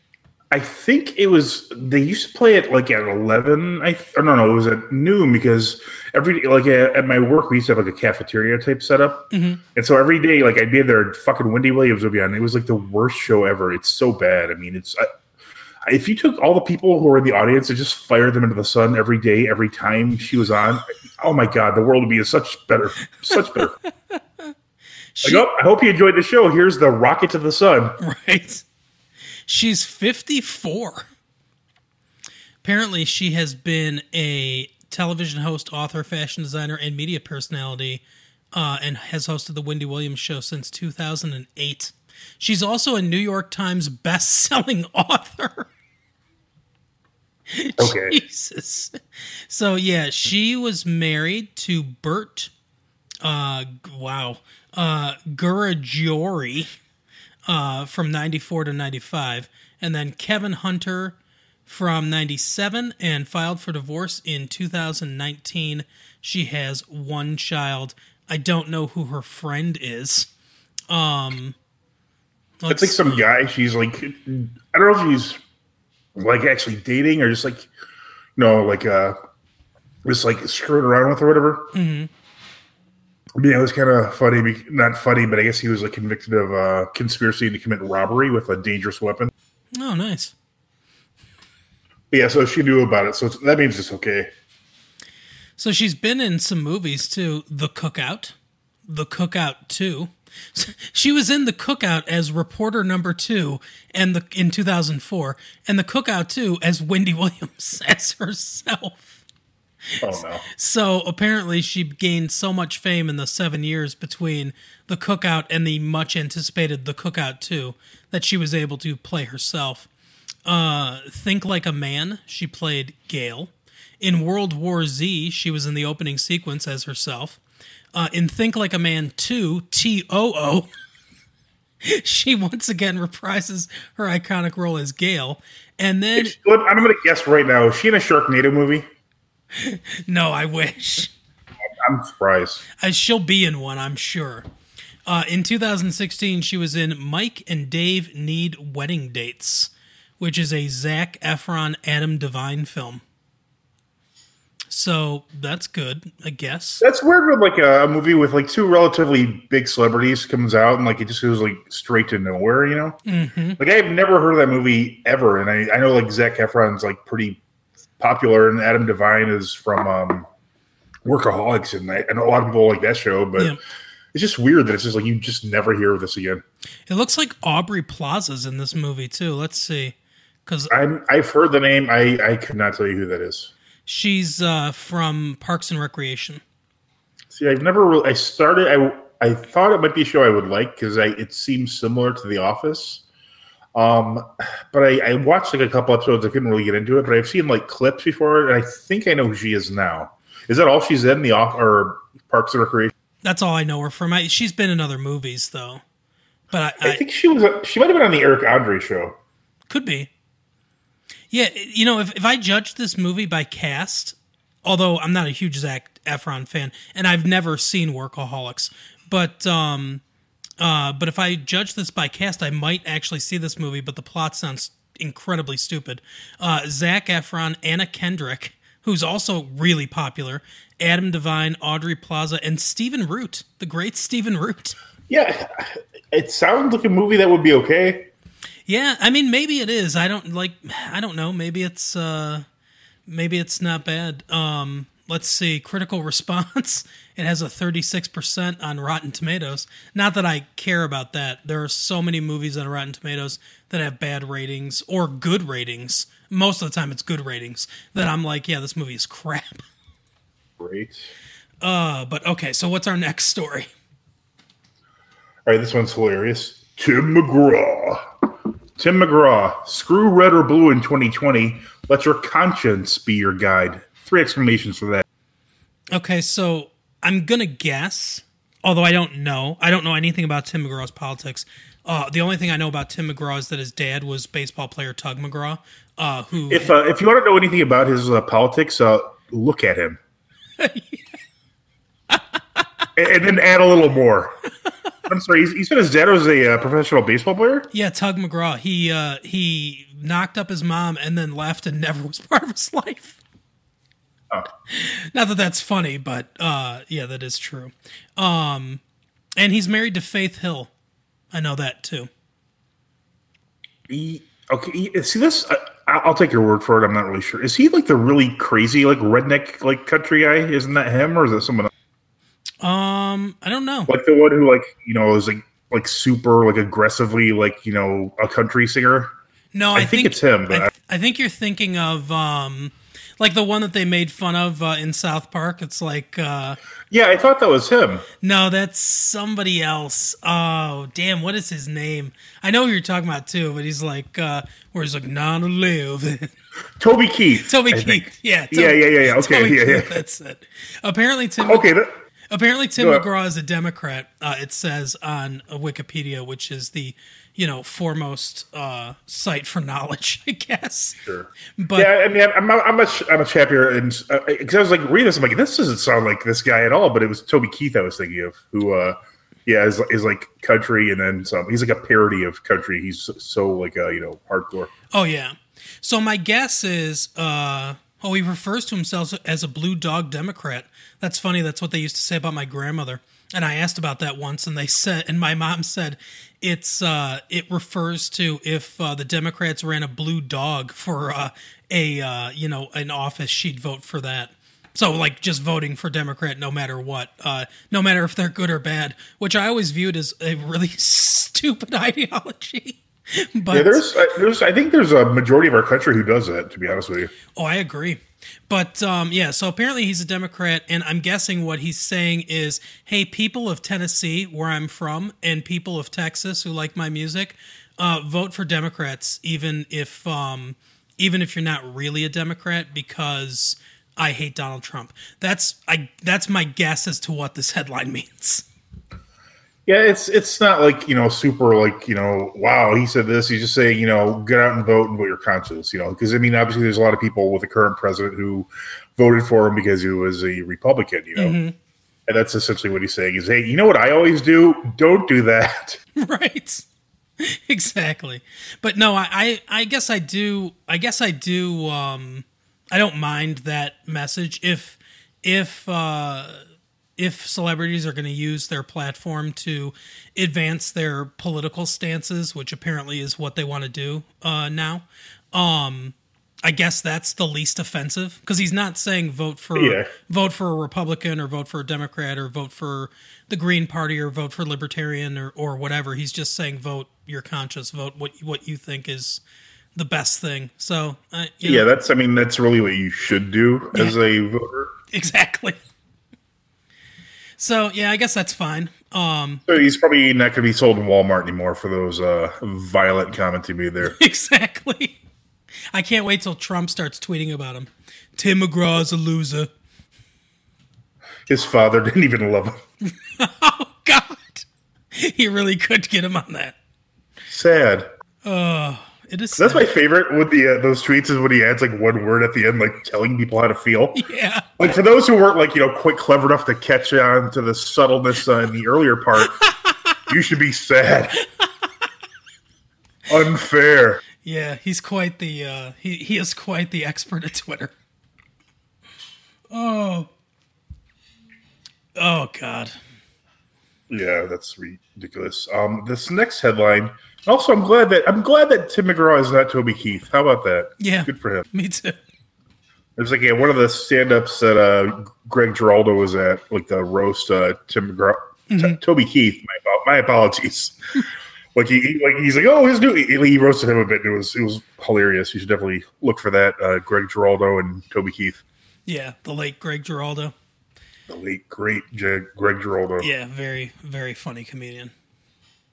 I think it was, they used to play it at 11. It was at noon, because every day, at my work, we used to have a cafeteria type setup. Mm-hmm. And so every day, I'd be there, fucking Wendy Williams would be on. It was the worst show ever. It's so bad. I mean, if you took all the people who were in the audience and just fired them into the sun every day, every time she was on, oh my God, the world would be such better. I hope you enjoyed the show. Here's the rocket to the sun. Right. She's 54. Apparently, she has been a television host, author, fashion designer, and media personality, and has hosted the Wendy Williams show since 2008. She's also a New York Times best-selling author. Okay. Jesus. So, yeah, she was married to Bert Gura Jory from 94 to 95, and then Kevin Hunter from 97, and filed for divorce in 2019. She has one child. I don't know who her friend is. It's like some guy. She's like, I don't know if he's like actually dating or just like, you know, like just like screwing around with or whatever. Mm-hmm. Yeah, it was kind of funny. Not funny, but I guess he was like convicted of conspiracy to commit robbery with a dangerous weapon. Oh, nice. Yeah, so she knew about it. So that means it's okay. So she's been in some movies too. The Cookout, The Cookout 2. She was in The Cookout as reporter number 2 in 2004, and The Cookout 2 as Wendy Williams as herself. Oh, no. So apparently she gained so much fame in the 7 years between The Cookout and the much-anticipated The Cookout 2 that she was able to play herself. Think Like a Man, she played Gail. In World War Z, she was in the opening sequence as herself. In Think Like a Man 2, T-O-O, she once again reprises her iconic role as Gail. And then... I'm going to guess right now, is she in a Sharknado movie? No, I wish. I'm surprised. She'll be in one, I'm sure. In 2016, she was in Mike and Dave Need Wedding Dates, which is a Zac Efron, Adam Devine film. So that's good, I guess. That's weird when like a movie with like two relatively big celebrities comes out and like it just goes like straight to nowhere, you know? Mm-hmm. Like I've never heard of that movie ever, and I know like Zac Efron's like pretty popular, and Adam Devine is from Workaholics, and I know a lot of people like that show, but it's just weird that it's just like you just never hear of this again. It looks like Aubrey Plaza's in this movie too. Let's see, because I've heard the name. I could not tell you who that is. She's from Parks and Recreation. See, I've never really... I thought it might be a show I would like because it seems similar to The Office. But I watched like a couple episodes. I couldn't really get into it, but I've seen like clips before, and I think I know who she is now. Is that all she's in, The Office or Parks and Recreation? That's all I know her from. She's been in other movies, though. But I think she might have been on the Eric Andre show. Could be. Yeah, you know, if I judged this movie by cast, although I'm not a huge Zac Efron fan, and I've never seen Workaholics, but if I judge this by cast, I might actually see this movie, but the plot sounds incredibly stupid. Zac Efron, Anna Kendrick, who's also really popular, Adam Devine, Aubrey Plaza, and Stephen Root, the great Stephen Root. Yeah, it sounds like a movie that would be okay. Yeah, I mean, maybe it is. I don't know. Maybe it's not bad. Let's see. Critical response. It has a 36% on Rotten Tomatoes. Not that I care about that. There are so many movies on Rotten Tomatoes that have bad ratings or good ratings. Most of the time, it's good ratings that I'm like, yeah, this movie is crap. Great. But okay. So what's our next story? All right, this one's hilarious. Tim McGraw. Tim McGraw, screw red or blue in 2020. Let your conscience be your guide. 3 explanations for that. Okay, so I'm going to guess, although I don't know. I don't know anything about Tim McGraw's politics. The only thing I know about Tim McGraw is that his dad was baseball player Tug McGraw. Who? If you want to know anything about his politics, look at him. and then add a little more. I'm sorry, you said his dad was a professional baseball player? Yeah, Tug McGraw. He knocked up his mom and then left and never was part of his life. Oh. Not that that's funny, but yeah, that is true. And he's married to Faith Hill. I know that, too. Okay, see this? I'll take your word for it. I'm not really sure. Is he like the really crazy, like redneck, like country guy? Isn't that him, or is that someone else? I don't know. Like the one who is like super like aggressively a country singer. No, I think it's him. But I think you're thinking of like the one that they made fun of in South Park. It's like yeah, I thought that was him. No, that's somebody else. Oh, damn, what is his name? I know who you're talking about too, but he's like where he's like not to live. Toby Keith. Toby I Keith. Think. Yeah. Toby, yeah. Okay. Toby Keith, that's it. Apparently, Tim. Okay. Apparently, Tim McGraw is a Democrat. It says on Wikipedia, which is the foremost site for knowledge, I guess. Sure. But yeah, I mean, I'm a chapter, and because I was like reading this, I'm like, this doesn't sound like this guy at all. But it was Toby Keith I was thinking of, who, is like country, and then some. He's like a parody of country. He's so like hardcore. Oh yeah. So my guess is, he refers to himself as a blue dog Democrat. That's funny. That's what they used to say about my grandmother. And I asked about that once, and they said, and my mom said, it's it refers to if the Democrats ran a blue dog for an office, she'd vote for that. So like just voting for Democrat no matter what, no matter if they're good or bad, which I always viewed as a really stupid ideology. But yeah, there's. I think there's a majority of our country who does that, to be honest with you. Oh, I agree. But, so apparently he's a Democrat, and I'm guessing what he's saying is, hey, people of Tennessee, where I'm from, and people of Texas who like my music, vote for Democrats, even if you're not really a Democrat, because I hate Donald Trump. That's my guess as to what this headline means. Yeah, it's not like, super like, wow, he said this. He's just saying, get out and vote your conscience, because, I mean, obviously there's a lot of people with the current president who voted for him because he was a Republican, Mm-hmm. And that's essentially what he's saying is, hey, you know what I always do? Don't do that. Right. Exactly. But no, I guess I do. I guess I do. I don't mind that message if celebrities are going to use their platform to advance their political stances, which apparently is what they want to do now. I guess that's the least offensive, because he's not saying vote for a Republican or vote for a Democrat or vote for the Green Party or vote for Libertarian or whatever. He's just saying vote your conscience, vote what you think is the best thing. So that's really what you should do as a voter. Exactly. So, yeah, I guess that's fine. So he's probably not going to be sold in Walmart anymore for those violent comments he made there. Exactly. I can't wait till Trump starts tweeting about him. Tim McGraw's a loser. His father didn't even love him. Oh, God. He really could get him on that. Sad. It is sad. That's my favorite with the those tweets is when he adds like one word at the end, like telling people how to feel. Yeah. Like for those who weren't like quite clever enough to catch on to the subtleness in the earlier part, you should be sad. Unfair. Yeah, he's quite the he is quite the expert at Twitter. Oh God. Yeah, that's ridiculous. This next headline. Also, I'm glad that Tim McGraw is not Toby Keith. How about that? Yeah, good for him. Me too. It was like one of the stand-ups that Greg Giraldo was at, like the roast. Tim McGraw, mm-hmm. Toby Keith. My apologies. Like he's like, oh, his new. He roasted him a bit. And it was hilarious. You should definitely look for that. Greg Giraldo and Toby Keith. Yeah, the late Greg Giraldo. The late great Greg Giraldo. Yeah, very very funny comedian.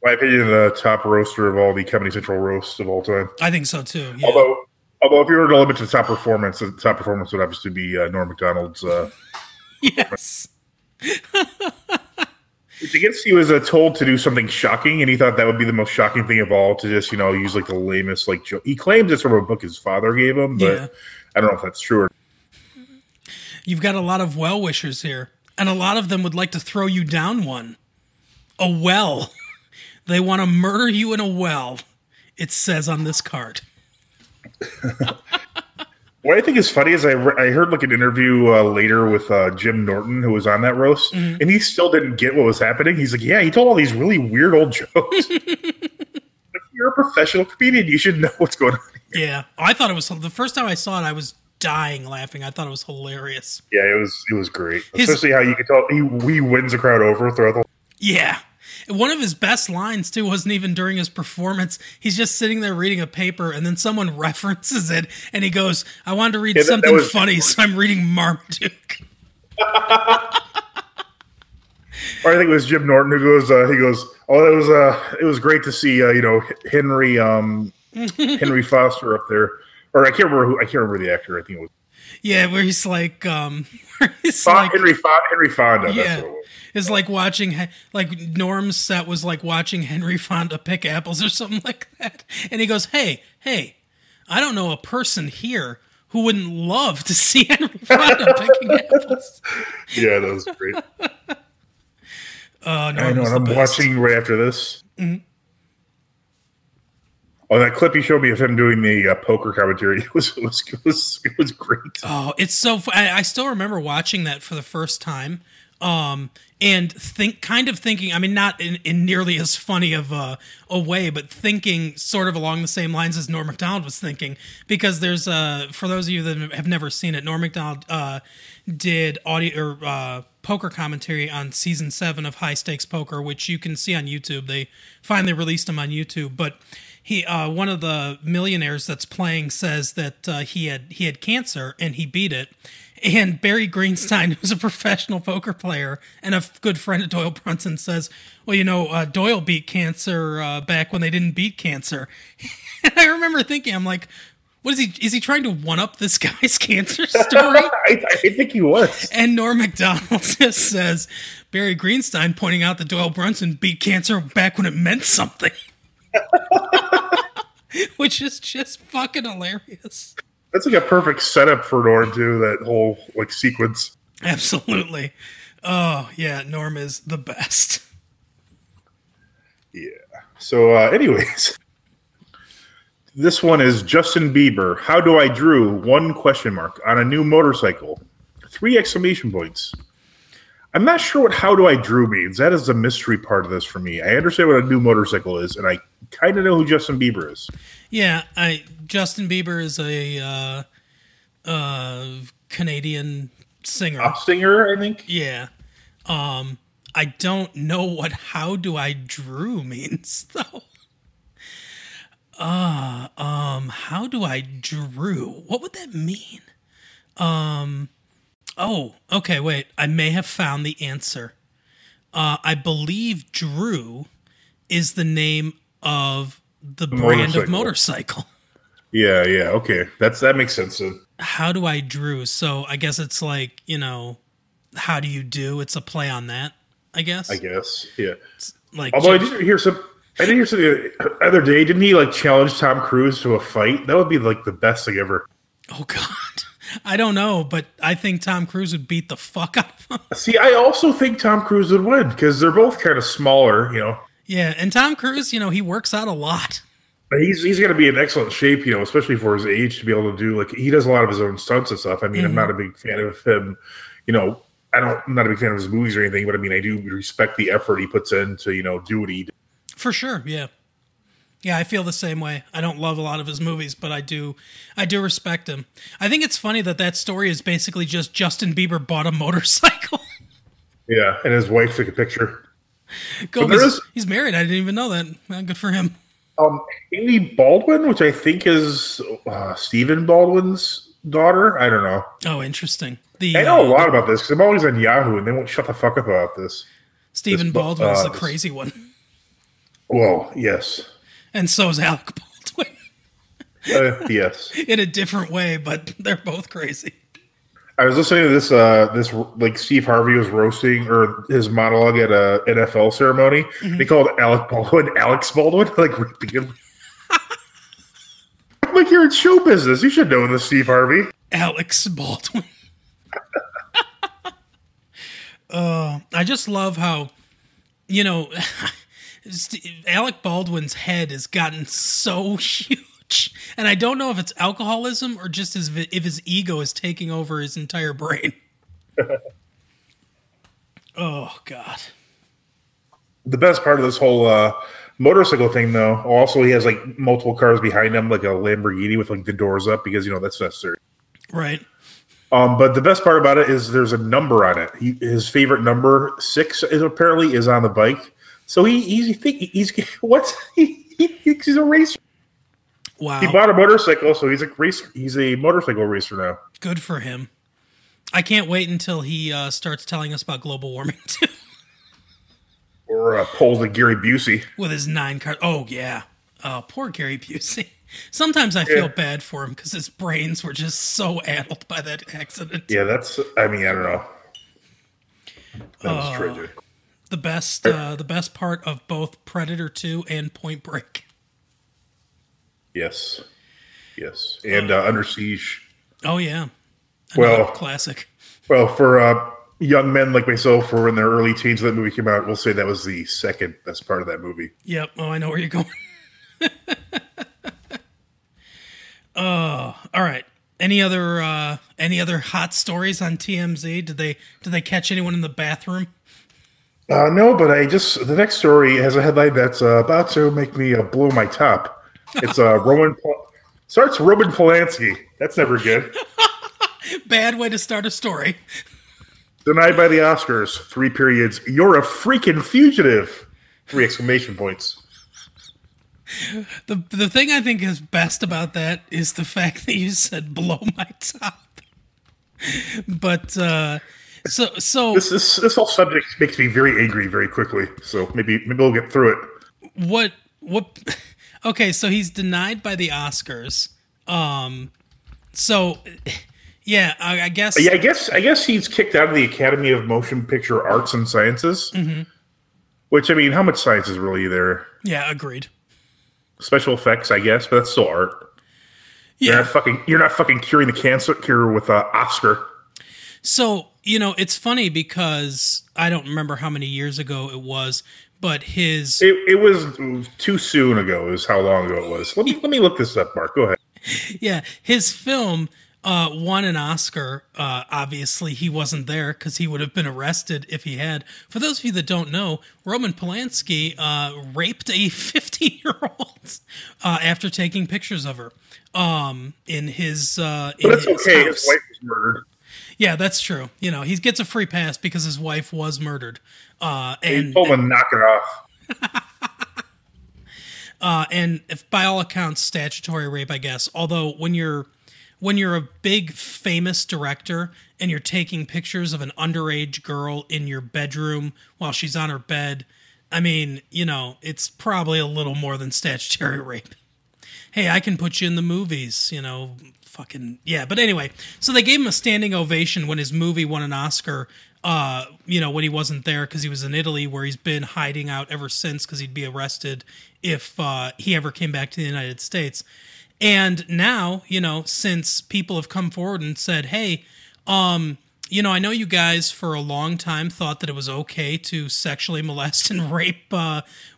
My opinion, the top roaster of all the Comedy Central roasts of all time. I think so too. Yeah. Although if you were to limit to the top performance would obviously be Norm Macdonald's. Yes. I guess he was told to do something shocking, and he thought that would be the most shocking thing of all to just use like the lamest like joke. He claims it's from a book his father gave him, but yeah. I don't know if that's true or not. You've got a lot of well-wishers here, and a lot of them would like to throw you down one. A well. They want to murder you in a well, it says on this card. What I think is funny is I heard like an interview later with Jim Norton, who was on that roast, mm-hmm. and he still didn't get what was happening. He's like, yeah, he told all these really weird old jokes. If you're a professional comedian, you should know what's going on here. Yeah, I thought it was – the first time I saw it, I was – dying laughing. I thought it was hilarious. Yeah, it was great. Especially how you could tell he wins the crowd over throughout the. Yeah. One of his best lines, too, wasn't even during his performance. He's just sitting there reading a paper, and then someone references it, and he goes, I wanted to read something funny, so I'm reading Marmaduke. Or I think it was Jim Norton who goes, oh, it was great to see, Henry Foster up there. Or I can't remember the actor, I think it was. Yeah, where he's like, Henry Fonda. Yeah, that's what it was. It's like watching, Norm's set was like watching Henry Fonda pick apples or something like that. And he goes, hey, I don't know a person here who wouldn't love to see Henry Fonda picking apples. Yeah, that was great. I know what I'm watching right after this. Mm-hmm. Oh, that clip you showed me of him doing the poker commentary, it was great. Oh, it's so fun. I still remember watching that for the first time, and thinking, I mean, not in nearly as funny of a way, but thinking sort of along the same lines as Norm Macdonald was thinking, because there's for those of you that have never seen it, Norm Macdonald did audio or poker commentary on season 7 of High Stakes Poker, which you can see on YouTube. They finally released them on YouTube, but. He one of the millionaires that's playing says that he had cancer and he beat it. And Barry Greenstein, who's a professional poker player and a good friend of Doyle Brunson, says, well, Doyle beat cancer back when they didn't beat cancer. And I remember thinking, I'm like, what is he trying to one-up this guy's cancer story? I think he was. And Norm Macdonald just says, Barry Greenstein pointing out that Doyle Brunson beat cancer back when it meant something. Which is just fucking hilarious. That's like a perfect setup for Norm too, that whole sequence. Absolutely. Oh yeah, Norm is the best. Yeah. So anyways. This one is Justin Bieber. How do I drew ? On a new motorcycle? 3 exclamation points. I'm not sure what "how do I drew" means. That is the mystery part of this for me. I understand what a new motorcycle is, and I kind of know who Justin Bieber is. Yeah, Justin Bieber is a Canadian singer. Pop singer, I think. Yeah. I don't know what "how do I drew" means, though. How do I drew? What would that mean? Oh, okay, wait. I may have found the answer. I believe Drew is the name of the brand of motorcycle. Yeah, okay. That makes sense then. How do I drew? So I guess it's like, how do you do? It's a play on that, I guess. Yeah. It's like, although I did hear something the other day. Didn't he challenge Tom Cruise to a fight? That would be the best thing ever. Oh, God. I don't know, but I think Tom Cruise would beat the fuck out of him. See, I also think Tom Cruise would win because they're both kind of smaller. Yeah, and Tom Cruise, he works out a lot. But he's going to be in excellent shape, especially for his age, to be able to do he does a lot of his own stunts and stuff. I mean, mm-hmm. I'm not a big fan of him. I'm not a big fan of his movies or anything, but I mean, I do respect the effort he puts in to do what he does. For sure, yeah. Yeah, I feel the same way. I don't love a lot of his movies, but I do respect him. I think it's funny that story is basically just Justin Bieber bought a motorcycle. Yeah, and his wife took a picture. He's married. I didn't even know that. Well, good for him. Amy Baldwin, which I think is Stephen Baldwin's daughter. I don't know. Oh, interesting. I know a lot about this because I'm always on Yahoo, and they won't shut the fuck up about this. Stephen Baldwin's the crazy one. Well, yes. And so is Alec Baldwin. Yes. In a different way, but they're both crazy. I was listening to this, Steve Harvey was roasting or his monologue at a NFL ceremony. Mm-hmm. They called Alec Baldwin Alex Baldwin, repeatedly. I'm like, you're in show business. You should know this, Steve Harvey. Alex Baldwin. I just love how, Alec Baldwin's head has gotten so huge, and I don't know if it's alcoholism or just if his ego is taking over his entire brain. Oh, God. The best part of this whole motorcycle thing, though, also he has multiple cars behind him, like a Lamborghini with the doors up because that's necessary. Right. But the best part about it is there's a number on it. His favorite number, 6, is apparently is on the bike. So he thinks he's a racer. Wow. He bought a motorcycle, so he's a motorcycle racer now. Good for him. I can't wait until he starts telling us about global warming too. Or polls like Gary Busey with his 9 cars. Oh yeah. Poor Gary Busey. Sometimes I feel bad for him because his brains were just so addled by that accident. Yeah, I don't know. That was tragic. The best part of both Predator 2 and Point Break. Yes. Yes. And Under Siege. Oh, yeah. Another classic. Well, for young men like myself who were in their early teens when that movie came out, we'll say that was the second best part of that movie. Yep. Oh, I know where you're going. All right. Any other hot stories on TMZ? Did they catch anyone in the bathroom? No, but the next story has a headline that's about to make me blow my top. It's Roman Polanski. That's never good. Bad way to start a story. Denied by the Oscars. 3 periods. You're a freaking fugitive. 3 exclamation points. The thing I think is best about that is the fact that you said blow my top. But so this whole subject makes me very angry very quickly. So maybe we'll get through it. What? Okay, so he's denied by the Oscars. So yeah, I guess. Yeah, I guess he's kicked out of the Academy of Motion Picture Arts and Sciences. Mm-hmm. Which I mean, how much science is really there? Yeah, agreed. Special effects, I guess, but that's still art. Yeah, you're not fucking curing the cancer cure with Oscar. So it's funny because I don't remember how many years ago it was, but it was too soon ago. Is how long ago it was. Let me look this up, Mark. Go ahead. Yeah, his film won an Oscar. Obviously, he wasn't there because he would have been arrested if he had. For those of you that don't know, Roman Polanski raped a 15-year-old after taking pictures of her in his. But it's okay. His wife was murdered. Yeah, that's true. He gets a free pass because his wife was murdered. He told him, knock it off. And if by all accounts, statutory rape, I guess. Although when you're a big famous director and you're taking pictures of an underage girl in your bedroom while she's on her bed, I mean, it's probably a little more than statutory rape. Hey, I can put you in the movies, fucking yeah. But anyway, so they gave him a standing ovation when his movie won an Oscar, when he wasn't there because he was in Italy where he's been hiding out ever since because he'd be arrested if he ever came back to the United States. And now, since people have come forward and said, hey, I know you guys for a long time thought that it was okay to sexually molest and rape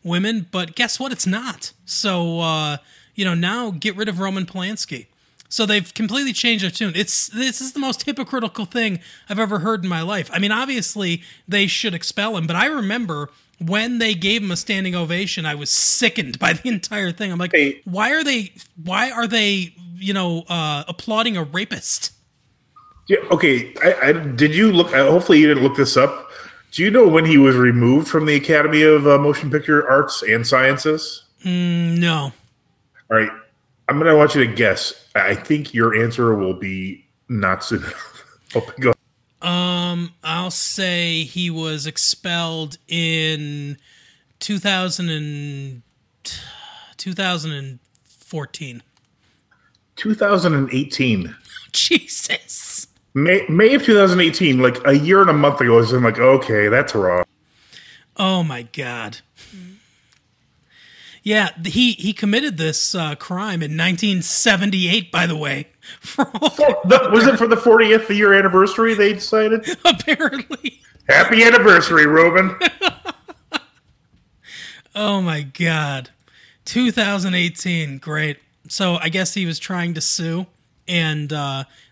women, but guess what? It's not. So, now get rid of Roman Polanski. So they've completely changed their tune. This is the most hypocritical thing I've ever heard in my life. I mean, obviously, they should expel him, but I remember when they gave him a standing ovation, I was sickened by the entire thing. I'm like, why are they applauding a rapist? Yeah. Okay. Hopefully you didn't look this up. Do you know when he was removed from the Academy of Motion Picture Arts and Sciences? No. All right. I'm going to want you to guess. I think your answer will be not soon enough. Oh, go ahead. I'll say he was expelled in 2014. 2018. Jesus. May of 2018, like a year and a month ago, I'm like, okay, that's wrong. Oh my God. Yeah, he committed this crime in 1978, by the way. Was it for the 40th year anniversary they decided? Apparently. Happy anniversary, Reuben. Oh, my God. 2018. Great. So I guess he was trying to sue, and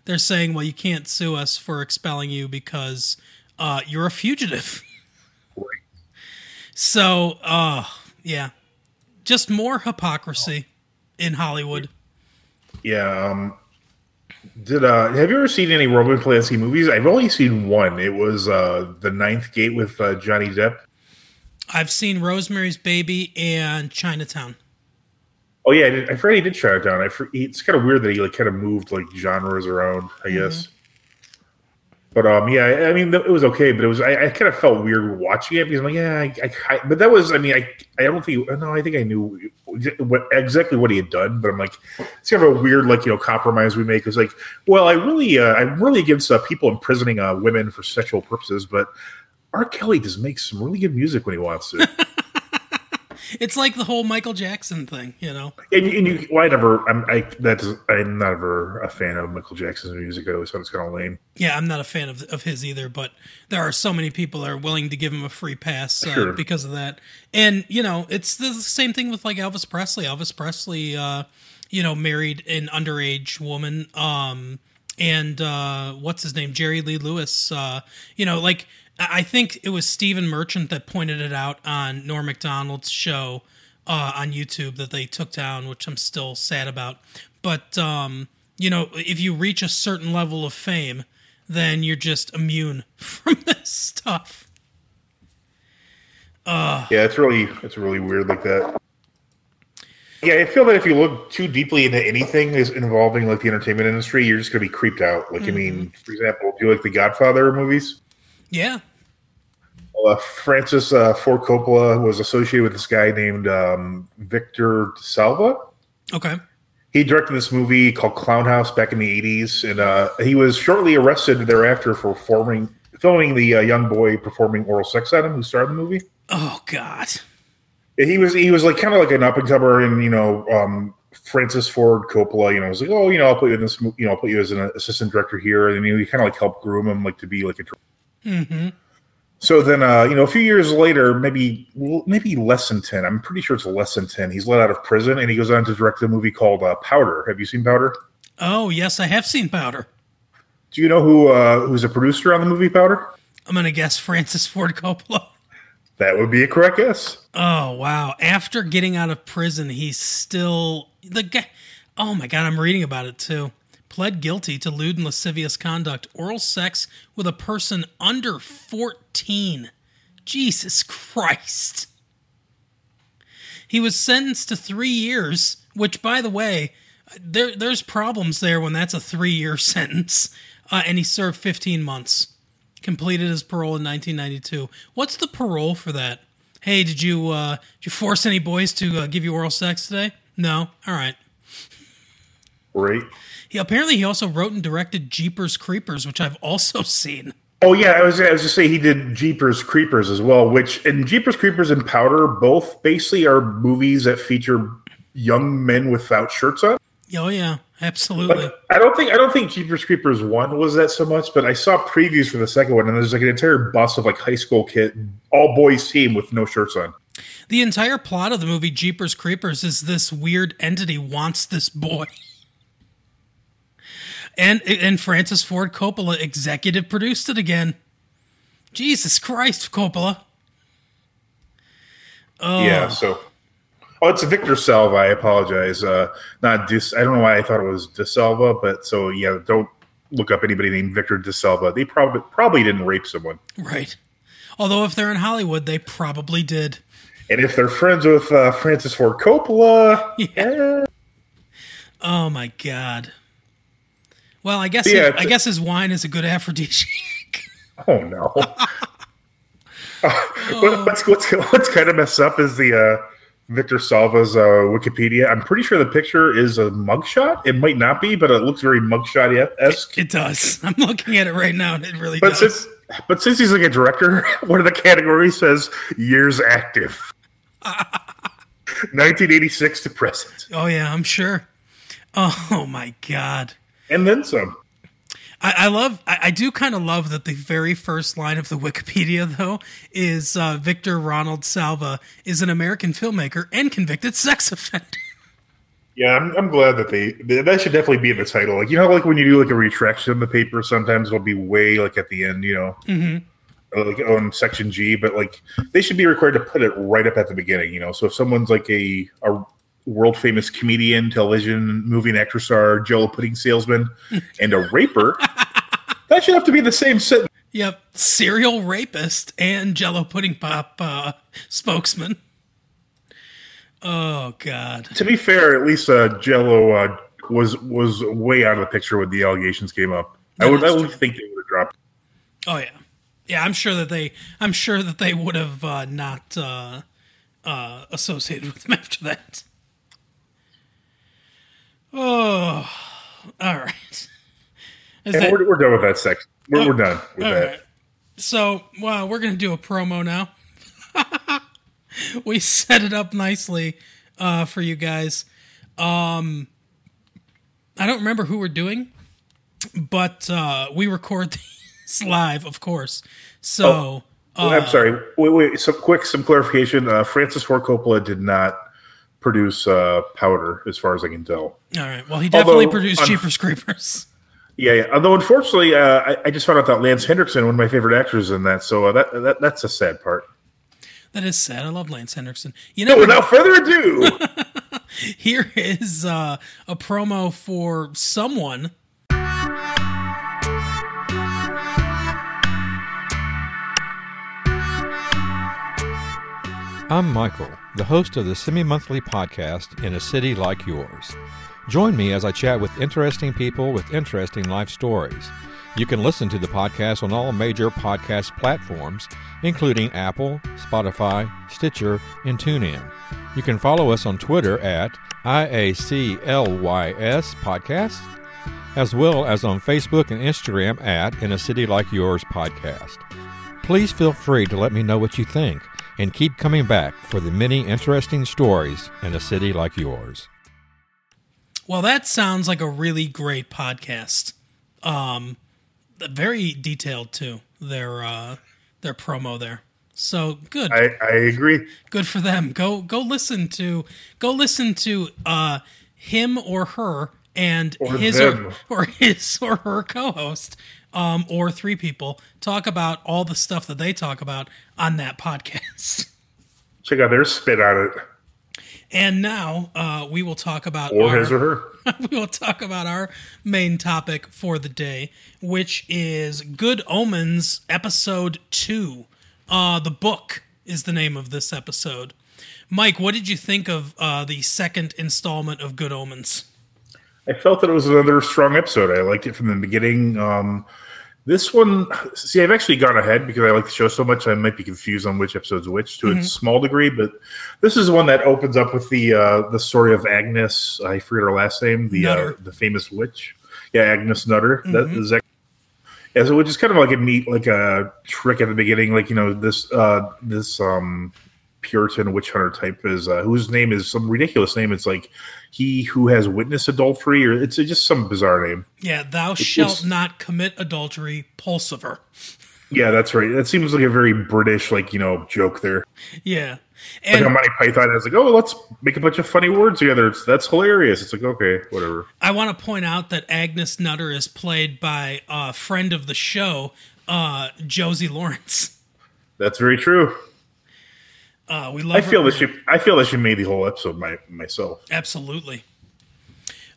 they're saying, well, you can't sue us for expelling you because you're a fugitive. Right. So, yeah. Just more hypocrisy in Hollywood. Yeah, Have you ever seen any Roman Polanski movies? I've only seen one. It was The Ninth Gate with Johnny Depp. I've seen Rosemary's Baby and Chinatown. Oh yeah, I forgot he did Chinatown. It's kind of weird that he like kind of moved like genres around, I guess. But yeah, I mean it was okay, but it was I kind of felt weird watching it because I'm like, but that was I don't think I think I knew exactly what he had done, but I'm like it's kind of a weird like compromise we make. It's like, well, I'm really against people imprisoning women for sexual purposes, but R. Kelly does make some really good music when he wants to. It's like the whole Michael Jackson thing, I'm never a fan of Michael Jackson's music. I always thought it's kind of lame. Yeah, I'm not a fan of his either, but there are so many people that are willing to give him a free pass sure. because of that. And, it's the same thing with like Elvis Presley. Elvis Presley, married an underage woman. And what's his name? Jerry Lee Lewis. I think it was Stephen Merchant that pointed it out on Norm Macdonald's show on YouTube that they took down, which I'm still sad about. But, if you reach a certain level of fame, then you're just immune from this stuff. Yeah, it's really weird like that. Yeah, I feel that if you look too deeply into anything involving like the entertainment industry, you're just going to be creeped out. Like, I mean, for example, do you like the Godfather movies? Yeah. Well, Francis Ford Coppola was associated with this guy named Victor DeSalva. Okay. He directed this movie called Clown House back in the 80s, and he was shortly arrested thereafter for filming the young boy performing oral sex on him who starred in the movie. Oh, God. He was like kind of like an up-and-comer, and, Francis Ford Coppola, was like, oh, I'll put you in this, I'll put you as an assistant director here. And he kind of like helped groom him like to be like a So then, a few years later, maybe less than 10. I'm pretty sure it's less than 10. He's let out of prison, and he goes on to direct a movie called Powder. Have you seen Powder? Oh, yes, I have seen Powder. Do you know who's a producer on the movie Powder? I'm going to guess Francis Ford Coppola. That would be a correct guess. Oh, wow. After getting out of prison, he's still the guy. Oh, my God, I'm reading about it, too. Pled guilty to lewd and lascivious conduct, oral sex with a person under 14. Jesus Christ. He was sentenced to 3 years, which, by the way, there's problems there when that's a 3-year sentence, and he served 15 months. Completed his parole in 1992. What's the parole for that? Hey, did you force any boys to give you oral sex today? No? All right. Right. Apparently, he also wrote and directed Jeepers Creepers, which I've also seen. Oh, yeah. I was just saying he did Jeepers Creepers as well, which and Jeepers Creepers and Powder both basically are movies that feature young men without shirts on. Oh, yeah. Absolutely. Like, I don't think Jeepers Creepers 1 was that so much, but I saw previews for the second one, and there's like an entire bus of like high school kid, all boys team with no shirts on. The entire plot of the movie Jeepers Creepers is this weird entity wants this boy. And Francis Ford Coppola executive produced it again. Jesus Christ, Coppola. Oh. Yeah, so... Oh, it's Victor Salva. I apologize. I don't know why I thought it was DeSalva, but so, yeah, don't look up anybody named Victor DeSalva. They probably didn't rape someone. Right. Although if they're in Hollywood, they probably did. And if they're friends with Francis Ford Coppola... Yeah. Oh, my God. Well, I guess I guess his wine is a good aphrodisiac. Oh no! What's kind of messed up is the Victor Salva's Wikipedia. I'm pretty sure the picture is a mugshot. It might not be, but it looks very mugshot-esque. It does. I'm looking at it right now, and it really does. But since he's like a director, one of the categories says years active, 1986 to present. Oh yeah, I'm sure. Oh my God. And then some. I do kind of love that the very first line of the Wikipedia, though, is Victor Ronald Salva is an American filmmaker and convicted sex offender. Yeah, I'm glad that should definitely be in the title. Like, like when you do like a retraction in the paper, sometimes it'll be way like at the end, like on section G, but like they should be required to put it right up at the beginning, So if someone's like a world-famous comedian, television, movie, and actor star, Joe Pudding Salesman, and a raper. That should have to be the same sentence. Yep, serial rapist and Jello Pudding Pop spokesman. Oh, God. To be fair, at least Jello was way out of the picture when the allegations came up. No, I would think they would have dropped. Oh, yeah. Yeah, I'm sure that they would have not associated with him after that. Oh, all right. We're done with that section. We're done with that. Right. So, well, we're going to do a promo now. We set it up nicely for you guys. I don't remember who we're doing, but we record these live, of course. So, I'm sorry. Wait. Some clarification. Francis Ford Coppola did not produce Powder, as far as I can tell. All right. Well, he definitely produced Jeepers Creepers. Yeah. Although, unfortunately, I just found out that Lance Henriksen, one of my favorite actors, in that. So that's a sad part. That is sad. I love Lance Henriksen. You know, so without further ado, here is a promo for someone. I'm Michael, the host of the semi-monthly podcast In a City Like Yours. Join me as I chat with interesting people with interesting life stories. You can listen to the podcast on all major podcast platforms, including Apple, Spotify, Stitcher, and TuneIn. You can follow us on Twitter at IACLYS Podcast, as well as on Facebook and Instagram at In a City Like Yours Podcast. Please feel free to let me know what you think, and keep coming back for the many interesting stories in a city like yours. Well, that sounds like a really great podcast. Very detailed too. Their promo there. So good. I agree. Good for them. Go listen to him or her and or his them. or his or her co-host or three people talk about all the stuff that they talk about on that podcast. Check out their spit on it. And now we will talk about our main topic for the day, which is Good Omens Episode 2. The book is the name of this episode. Mike, what did you think of the second installment of Good Omens? I felt that it was another strong episode. I liked it from the beginning. This one, I've actually gone ahead because I like the show so much. I might be confused on which episode's which to a small degree, but this is one that opens up with the story of Agnes. I forget her last name, the famous witch. Yeah, Agnes Nutter. Mm-hmm. So which is kind of like a neat, like a trick at the beginning, like, you know, this Puritan witch hunter type is whose name is some ridiculous name. It's like he who has witnessed adultery, or it's just some bizarre name. Yeah, thou shalt not commit adultery, Pulsifer. Yeah, that's right. That seems like a very British, like, you know, joke there. Yeah, and like on Monty Python, I was like, oh, let's make a bunch of funny words together. That's hilarious. It's like, okay, whatever. I want to point out that Agnes Nutter is played by a friend of the show, Josie Lawrence. That's very true. I feel that she made the whole episode myself. Absolutely.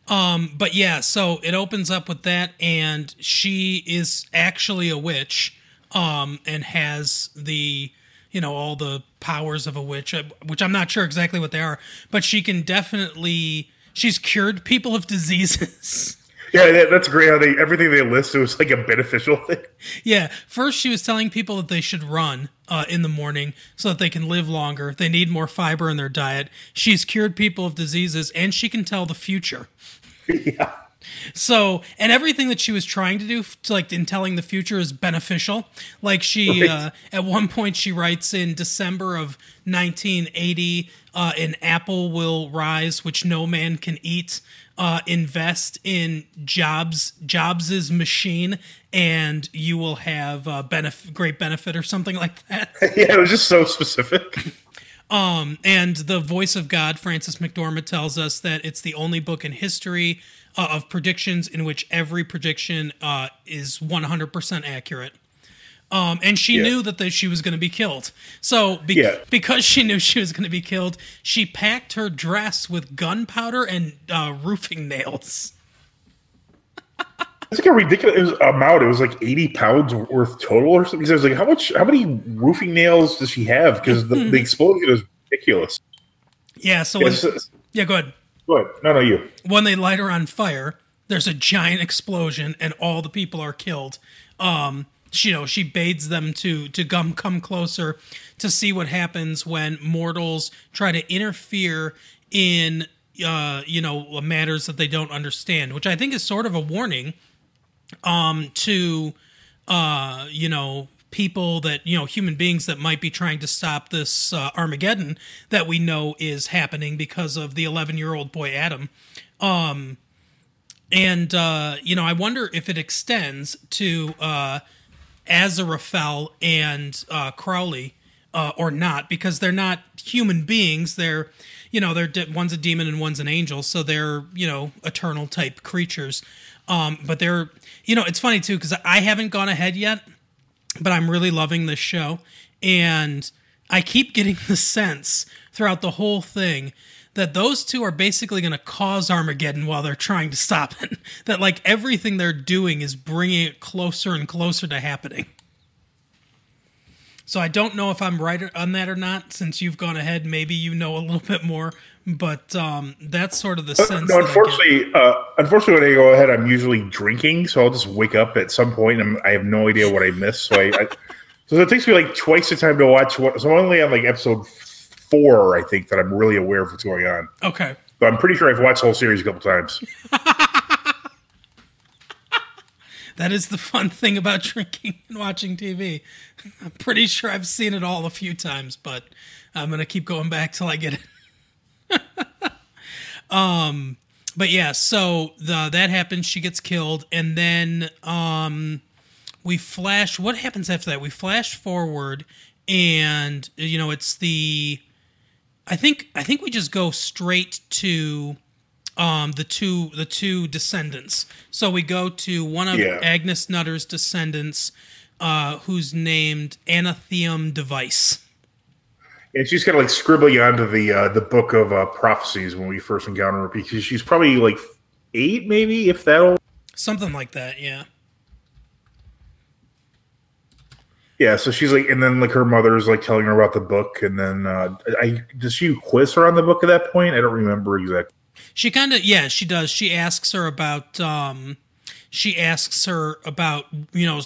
But yeah, so it opens up with that, and she is actually a witch, and has the, you know, all the powers of a witch, which I'm not sure exactly what they are, but she's cured people of diseases. Yeah, that's great. How everything they list, it was like a beneficial thing. Yeah. First, she was telling people that they should run in the morning so that they can live longer. They need more fiber in their diet. She's cured people of diseases, and she can tell the future. Yeah. So, and everything that she was trying to do, like in telling the future, is beneficial. Like she, right. At one point, she writes in December of 1980, an apple will rise, which no man can eat. Invest in Jobs' machine, and you will have great benefit, or something like that. Yeah, it was just so specific. And the voice of God, Francis McDormand, tells us that it's the only book in history of predictions in which every prediction is 100% accurate. And she knew that she was going to be killed. So because she knew she was going to be killed, she packed her dress with gunpowder and roofing nails. It's like a ridiculous amount. It was like 80 pounds worth total or something. I was like, how many roofing nails does she have? Because the explosion is ridiculous. Yeah, so go ahead. Go ahead. No, you. When they light her on fire, there's a giant explosion and all the people are killed. She bades them to come closer to see what happens when mortals try to interfere in matters that they don't understand, which I think is sort of a warning to people that, human beings that might be trying to stop this Armageddon that we know is happening because of the 11-year-old boy Adam. I wonder if it extends to Aziraphale and Crowley or not, because they're not human beings. They're, one's a demon and one's an angel, so they're, eternal type creatures. But they're, it's funny too, because I haven't gone ahead yet, but I'm really loving this show, and I keep getting the sense throughout the whole thing that those two are basically going to cause Armageddon while they're trying to stop it. That, like, everything they're doing is bringing it closer and closer to happening. So I don't know if I'm right on that or not, since you've gone ahead. Maybe you know a little bit more, but that's sort of the sense. No, unfortunately, when I go ahead, I'm usually drinking, so I'll just wake up at some point, and I have no idea what I missed. So so it takes me like twice the time to watch. So I'm only on like episode 4, I think, that I'm really aware of what's going on. Okay, but I'm pretty sure I've watched the whole series a couple times. That is the fun thing about drinking and watching TV. I'm pretty sure I've seen it all a few times, but I'm going to keep going back till I get it. That happens. She gets killed. And then we flash. What happens after that? We flash forward and, it's the... I think we just go straight to... the two descendants. So we go to one of Agnes Nutter's descendants, who's named Anatheum Device. And she's kind of like scribbling onto the book of prophecies when we first encounter her, because she's probably like 8, maybe, if that old. Something like that, yeah. Yeah, so she's like, and then like her mother's like telling her about the book, and then does she quiz her on the book at that point? I don't remember exactly. She kind of, she does. She asks her about, it's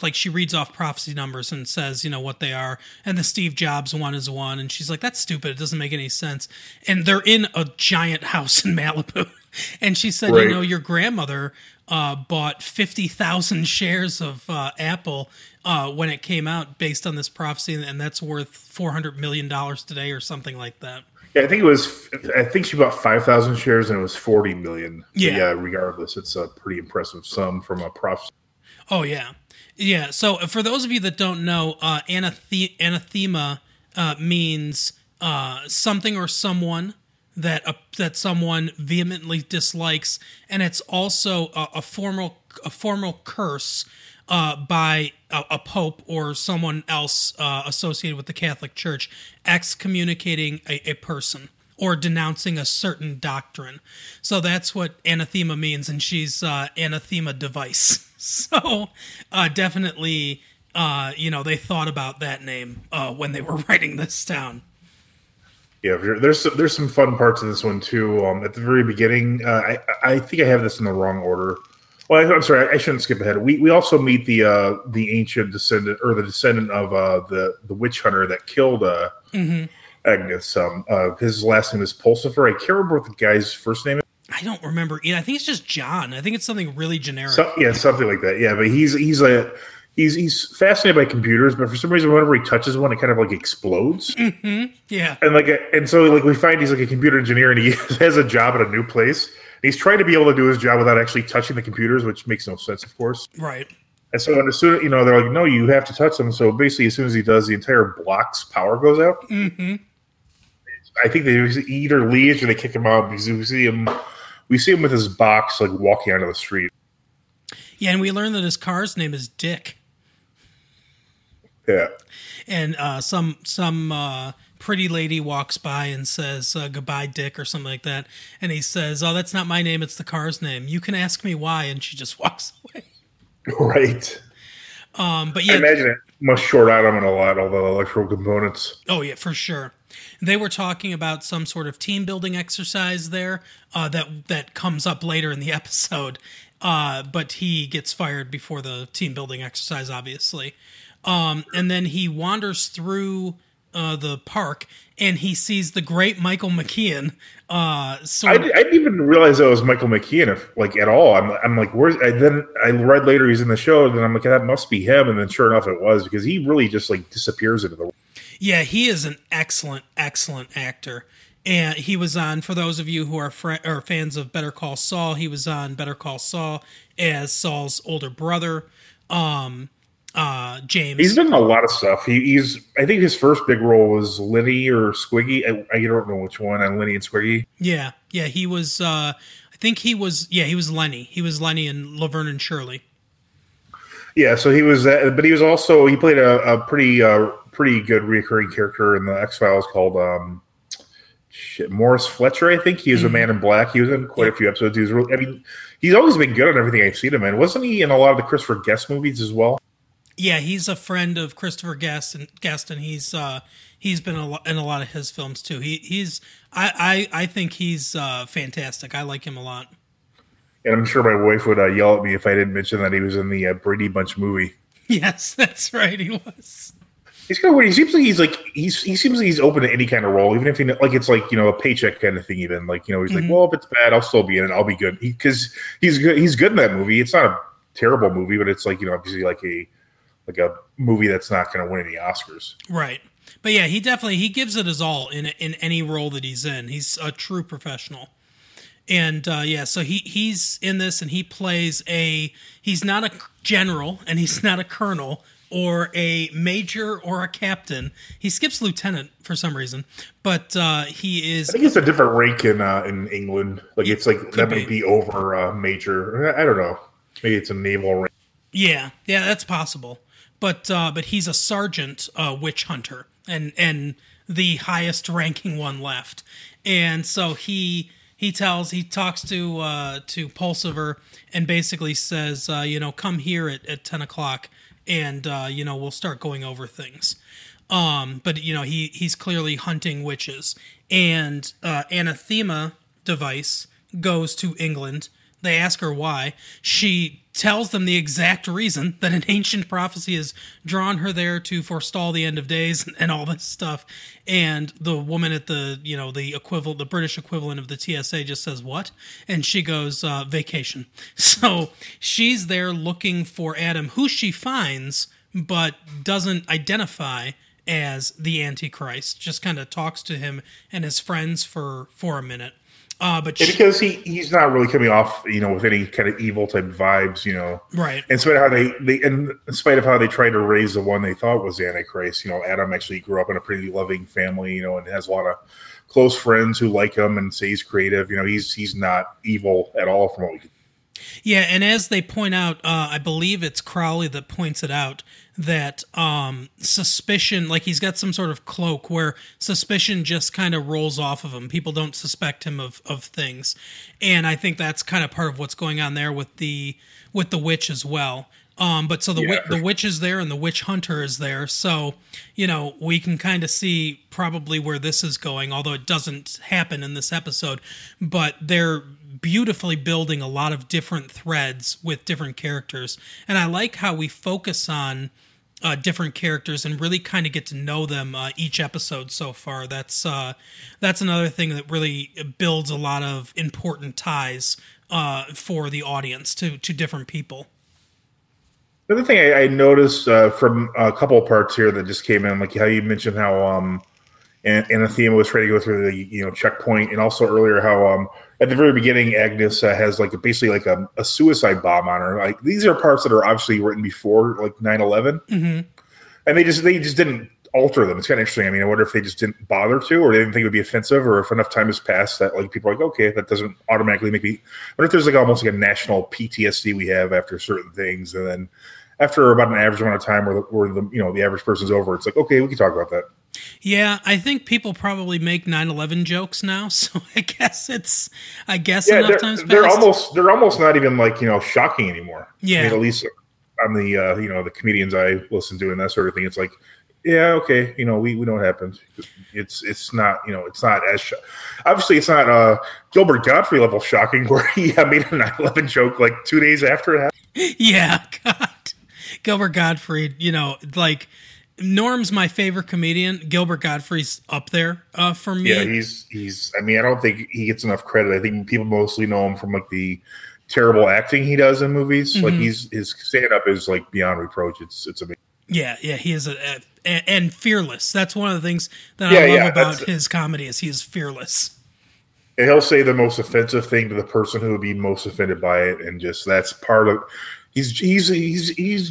like she reads off prophecy numbers and says, what they are. And the Steve Jobs one is one. And she's like, that's stupid. It doesn't make any sense. And they're in a giant house in Malibu. And she said, right. Your grandmother bought 50,000 shares of Apple when it came out based on this prophecy. And that's worth $400 million today or something like that. Yeah, I think she bought 5,000 shares and it was 40 million. Yeah. Yeah, regardless, it's a pretty impressive sum from a prophecy. Oh, yeah. Yeah, so for those of you that don't know, anathema means something or someone that someone vehemently dislikes, and it's also a formal curse by a pope or someone else associated with the Catholic Church, excommunicating a person or denouncing a certain doctrine. So that's what anathema means, and she's Anathema Device. So definitely, they thought about that name when they were writing this down. Yeah, there's some fun parts in this one, too. At the very beginning, I think I have this in the wrong order. Well, I'm sorry. I shouldn't skip ahead. We also meet the ancient descendant or the descendant of the witch hunter that killed Agnes. His last name is Pulsifer. I can't remember what the guy's first name is. I don't remember either. I think it's just John. I think it's something really generic. Something like that. Yeah, but he's fascinated by computers, but for some reason, whenever he touches one, it kind of like explodes. Mm-hmm. Yeah, and so we find he's like a computer engineer, and he has a job at a new place. He's trying to be able to do his job without actually touching the computers, which makes no sense, of course. Right. And so as soon as, they're like, no, you have to touch them. So basically, as soon as he does, the entire block's power goes out. Mm-hmm. I think they either leave or they kick him out, because we see him with his box, like, walking out of the street. Yeah, and we learn that his car's name is Dick. Yeah. And some pretty lady walks by and says, goodbye, Dick, or something like that. And he says, oh, that's not my name. It's the car's name. You can ask me why. And she just walks away. Right. But yeah, I imagine it must short out on a lot, all the electrical components. Oh, yeah, for sure. They were talking about some sort of team building exercise there that comes up later in the episode. But he gets fired before the team building exercise, obviously. And then he wanders through the park and he sees the great Michael McKean. I didn't even realize that was Michael McKean at all. I'm like, where's? Then I read later he's in the show, and then I'm like, that must be him. And then sure enough, it was, because he really just disappears into the world. Yeah, he is an excellent, excellent actor. And he was on, for those of you who are fans of Better Call Saul, he was on Better Call Saul as Saul's older brother, James. He's been in a lot of stuff. I think his first big role was Lenny or Squiggy. I don't know which one, on Lenny and Squiggy. Yeah, he was, he was Lenny. He was Lenny in Laverne and Shirley. Yeah, so he was, but he was also, he played a pretty good recurring character in the X-Files called, Morris Fletcher, I think. He was a Man in Black. He was in quite a few episodes. He was really, he's always been good on everything I've seen him in. Wasn't he in a lot of the Christopher Guest movies as well? Yeah, he's a friend of Christopher Guest, and he's been in a lot of his films too. I think he's fantastic. I like him a lot. And I'm sure my wife would yell at me if I didn't mention that he was in the Brady Bunch movie. Yes, that's right, he was. He's kind of weird. He seems like he's open to any kind of role, even if a paycheck kind of thing. Even he's well, if it's bad, I'll still be in it. I'll be good because he's good. He's good in that movie. It's not a terrible movie, but it's obviously like a movie that's not going to win any Oscars, right? But yeah, he gives it his all in any role that he's in. He's a true professional, and so he's in this, and he plays he's not a general and he's not a colonel, or a major, or a captain. He skips lieutenant for some reason, but he is... I think it's a different rank in England. That might be over major. I don't know. Maybe it's a naval rank. Yeah, that's possible. But he's a sergeant witch hunter, and the highest ranking one left. And so he talks to Pulsiver and basically says, come here at 10 o'clock. And, we'll start going over things. But, he's clearly hunting witches. And Anathema Device goes to England. They ask her why. She tells them the exact reason, that an ancient prophecy has drawn her there to forestall the end of days and all this stuff. And the woman at the, the British equivalent of the TSA just says, what? And she goes, vacation. So she's there looking for Adam, who she finds, but doesn't identify as the Antichrist, just kind of talks to him and his friends for a minute. Because he's not really coming off, with any kind of evil type vibes, Right. In spite of how they tried to raise the one they thought was the Antichrist, Adam actually grew up in a pretty loving family, and has a lot of close friends who like him and say he's creative. He's not evil at all from what we can. Yeah, and as they point out, I believe it's Crowley that points it out, that suspicion, he's got some sort of cloak where suspicion just kind of rolls off of him. People don't suspect him of things. And I think that's kind of part of what's going on there with the witch as well. But so the witch is there and the witch hunter is there. So, we can kind of see probably where this is going, although it doesn't happen in this episode. But they're beautifully building a lot of different threads with different characters. And I like how we focus on different characters and really kind of get to know them each episode so far. That's another thing that really builds a lot of important ties for the audience to different people. Another thing I noticed from a couple of parts here that just came in, how you mentioned how Anathema was trying to go through the checkpoint, and also earlier how at the very beginning Agnes has basically a suicide bomb on her. These are parts that are obviously written before 9/11, and they just didn't alter them. It's kind of interesting. I wonder if they just didn't bother to, or they didn't think it would be offensive, or if enough time has passed that people are okay, that doesn't automatically make me. I wonder if there's almost a national PTSD we have after certain things, and then. after about an average amount of time where the you know, the average person's over, it's like, okay, we can talk about that. Yeah, I think people probably make 9/11 jokes now, so I guess yeah, enough times passed. They're almost not even like, you know, shocking anymore. Yeah, I mean, at least on the you know, the comedians I listen to and that sort of thing, it's like, yeah, okay, you know, we know what happened. It's not, you know, it's not as obviously it's not Gilbert Godfrey level shocking where he made a 9/11 joke like 2 days after it happened. Yeah, God, Gilbert Godfrey, you know, like. Norm's my favorite comedian. Gilbert Gottfried's up there for me. Yeah, he's. I mean, I don't think he gets enough credit. I think people mostly know him from like the terrible acting he does in movies. Mm-hmm. Like his stand up is like beyond reproach. It's amazing. Yeah, he is and fearless. That's one of the things that I love about his comedy is he is fearless. And he'll say the most offensive thing to the person who would be most offended by it, and just that's part of. He's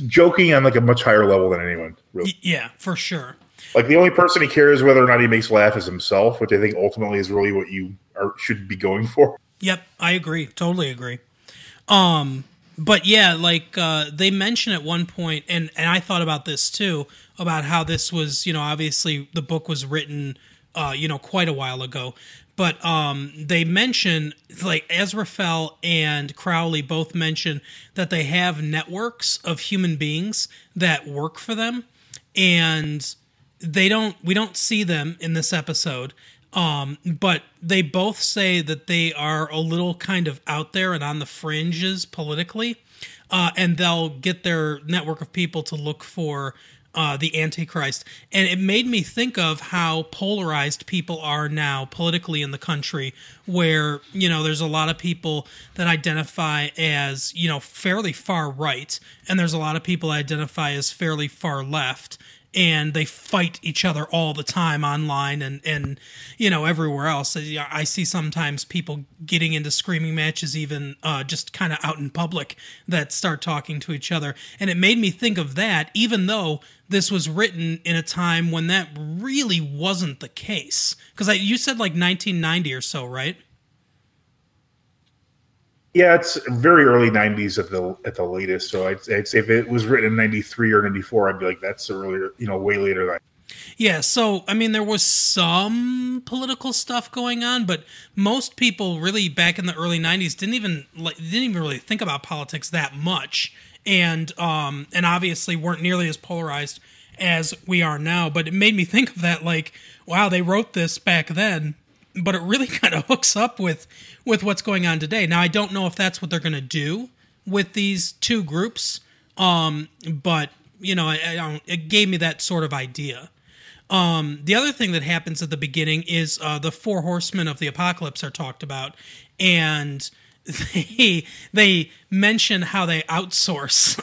joking on like a much higher level than anyone. Really. Yeah, for sure. Like the only person he cares whether or not he makes laugh is himself, which I think ultimately is really what you should be going for. Yep, I agree. Totally agree. But yeah, like they mention at one point, and I thought about this too, about how this was, you know, obviously the book was written, you know, quite a while ago. But they mention, like, Azrafel and Crowley both mention that they have networks of human beings that work for them, and we don't see them in this episode. But they both say that they are a little kind of out there and on the fringes politically, and they'll get their network of people to look for the Antichrist. And it made me think of how polarized people are now politically in the country, where, you know, there's a lot of people that identify as, you know, fairly far right, and there's a lot of people that identify as fairly far left, and they fight each other all the time online and you know, everywhere else. I see sometimes people getting into screaming matches, even just kind of out in public, that start talking to each other. And it made me think of that, even though this was written in a time when that really wasn't the case. Because you said like 1990 or so, right? Yeah, it's very early 90s at the latest. So I'd say if it was written in 93 or 94, I'd be like, that's earlier, you know, way later than. Yeah, so, I mean, there was some political stuff going on, but most people really back in the early 90s didn't even really think about politics that much, and obviously weren't nearly as polarized as we are now. But it made me think of that, like, wow, they wrote this back then. But it really kind of hooks up with what's going on today. Now, I don't know if that's what they're going to do with these two groups, but, you know, it gave me that sort of idea. The other thing that happens at the beginning is the four horsemen of the apocalypse are talked about, and they mention how they outsource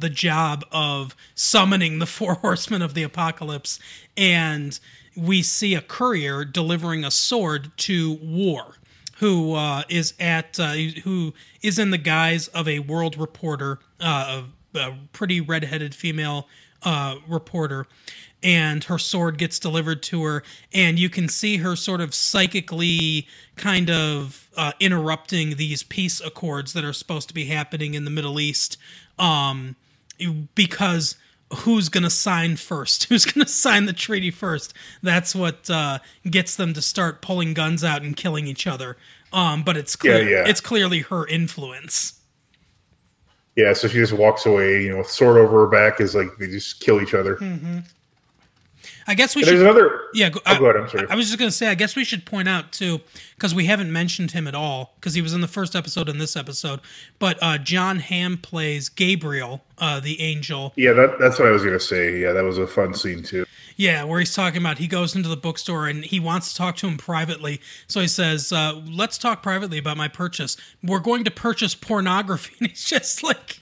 the job of summoning the four horsemen of the apocalypse, and we see a courier delivering a sword to War, who is in the guise of a world reporter, a pretty redheaded female reporter, and her sword gets delivered to her, and you can see her sort of psychically kind of interrupting these peace accords that are supposed to be happening in the Middle East, because who's going to sign first? Who's going to sign the treaty first? That's what gets them to start pulling guns out and killing each other. But it's clear, It's clearly her influence. Yeah, so she just walks away, you know, with sword over her back, is like they just kill each other. Mm-hmm. I guess we should... There's another... Yeah, go ahead, I'm sorry. I was just going to say, I guess we should point out, too, because we haven't mentioned him at all, because he was in the first episode and this episode, but John Hamm plays Gabriel, the angel. Yeah, that's what I was going to say. Yeah, that was a fun scene, too. Yeah, where he's talking about, he goes into the bookstore and he wants to talk to him privately. So he says, let's talk privately about my purchase. We're going to purchase pornography. And he's just like...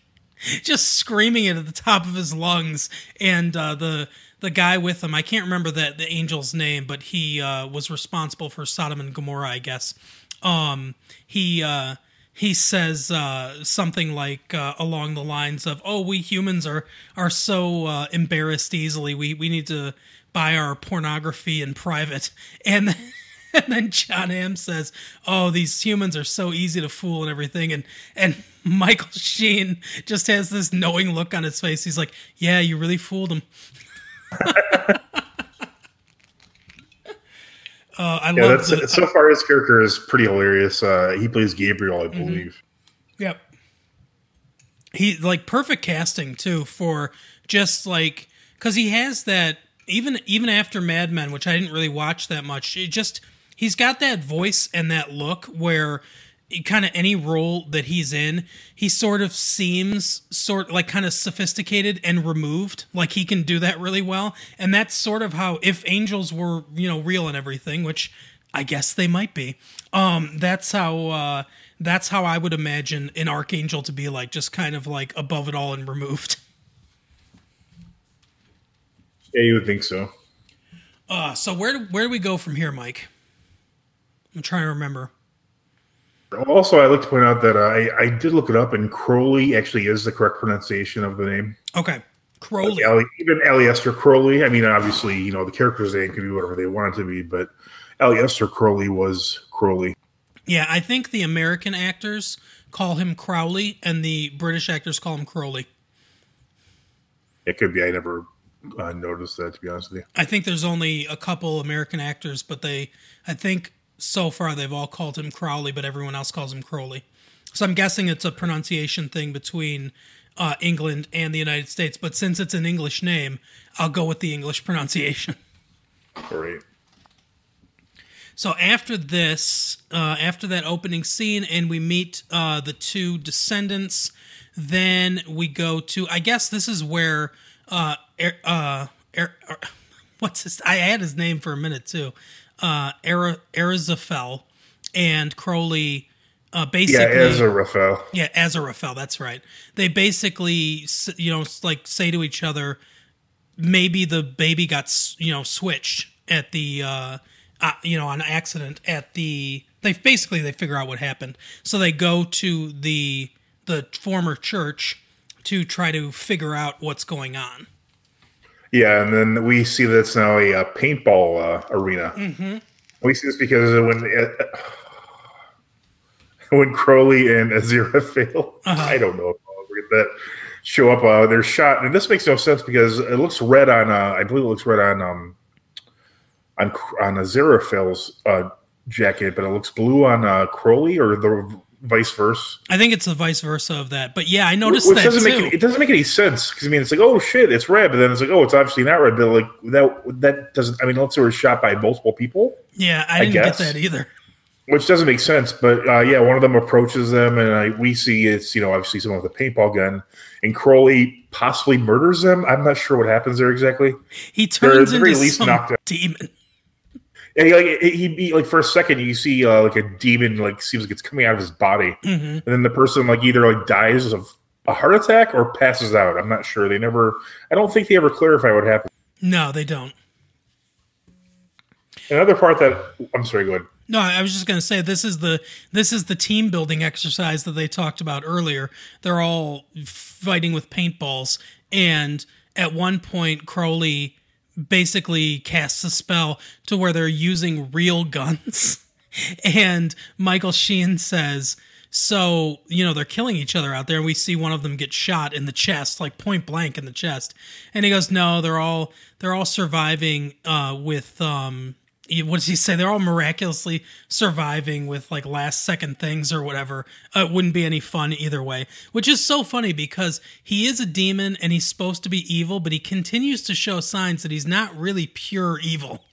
just screaming it at the top of his lungs, and the guy with him, I can't remember the angel's name, but he was responsible for Sodom and Gomorrah, I guess. He says something like along the lines of, "Oh, we humans are so embarrassed easily. We need to buy our pornography in private." And And then John Hamm says, "Oh, these humans are so easy to fool and everything." And Michael Sheen just has this knowing look on his face. He's like, "Yeah, you really fooled them." So far, his character is pretty hilarious. He plays Gabriel, I believe. Mm-hmm. Yep. He like perfect casting too for just like because he has that even after Mad Men, which I didn't really watch that much. It just he's got that voice and that look where kind of any role that he's in, he sort of seems like kind of sophisticated and removed. Like he can do that really well. And that's sort of how if angels were, you know, real and everything, which I guess they might be. That's how I would imagine an archangel to be like, just kind of like above it all and removed. Yeah, you would think so. So where do we go from here, Mike? I'm trying to remember. Also, I'd like to point out that I did look it up, and Crowley actually is the correct pronunciation of the name. Okay, Crowley. Even Aleister Crowley. I mean, obviously, you know, the character's name could be whatever they want it to be, but Aleister Crowley was Crowley. Yeah, I think the American actors call him Crowley, and the British actors call him Crowley. It could be. I never noticed that, to be honest with you. I think there's only a couple American actors, but so far, they've all called him Crowley, but everyone else calls him Crowley. So I'm guessing it's a pronunciation thing between England and the United States. But since it's an English name, I'll go with the English pronunciation. Great. So after this, after that opening scene, and we meet the two descendants, then we go to, I guess this is where, I had his name for a minute too. Aziraphale and Crowley basically... Yeah, Aziraphale. Yeah, Aziraphale, that's right. They basically, you know, like say to each other, maybe the baby got, you know, switched at the, you know, on accident at the... They figure out what happened. So they go to the former church to try to figure out what's going on. Yeah, and then we see that it's now a paintball arena. Mm-hmm. We see this because when Crowley and Aziraphale, I don't know if I'll read that, show up, they're shot. And this makes no sense because it looks red on, on Aziraphale's jacket, but it looks blue on Crowley or the vice versa. I think it's the vice versa of that, but yeah, I noticed that too. It doesn't make any sense because I mean, it's like, oh shit, it's red, but then it's like, oh, it's obviously not red, but like that doesn't. I mean, unless it was shot by multiple people. Yeah, I didn't get that either. Which doesn't make sense, but yeah, one of them approaches them, and we see it's, you know, obviously someone with a paintball gun, and Crowley possibly murders them. I'm not sure what happens there exactly. He turns into some demon. And he for a second, you see, like, a demon, like, seems like it's coming out of his body. Mm-hmm. And then the person, like, either, like, dies of a heart attack or passes out. I'm not sure. I don't think they ever clarify what happened. No, they don't. Another part I'm sorry, go ahead. No, I was just going to say, this is the team building exercise that they talked about earlier. They're all fighting with paintballs. And at one point, Crowley basically casts a spell to where they're using real guns. And Michael Sheen says, so, you know, they're killing each other out there. And we see one of them get shot in the chest, like point blank in the chest. And he goes, no, they're all surviving with, what does he say? They're all miraculously surviving with like last second things or whatever. It wouldn't be any fun either way, which is so funny because he is a demon and he's supposed to be evil, but he continues to show signs that he's not really pure evil.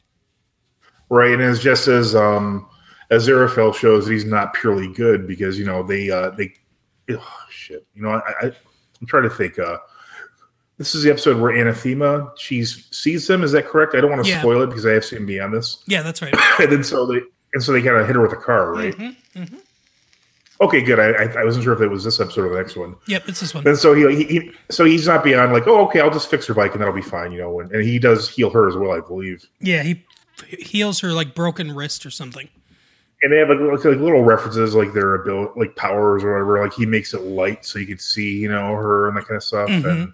Right. And it's just as Aziraphale shows, he's not purely good because, you know, I'm trying to think, this is the episode where Anathema, she sees them. Is that correct? I don't want to spoil it because I have seen beyond this. Yeah, that's right. and so they kind of hit her with a car, right? Mm-hmm, mm-hmm. Okay, good. I wasn't sure if it was this episode or the next one. Yep, it's this one. And so he's not beyond like, oh, okay, I'll just fix her bike and that'll be fine, you know. And he does heal her as well, I believe. Yeah, he heals her like broken wrist or something. And they have like little references, like their ability, like powers or whatever. Like he makes it light so you can see, you know, her and that kind of stuff. Mm-hmm. And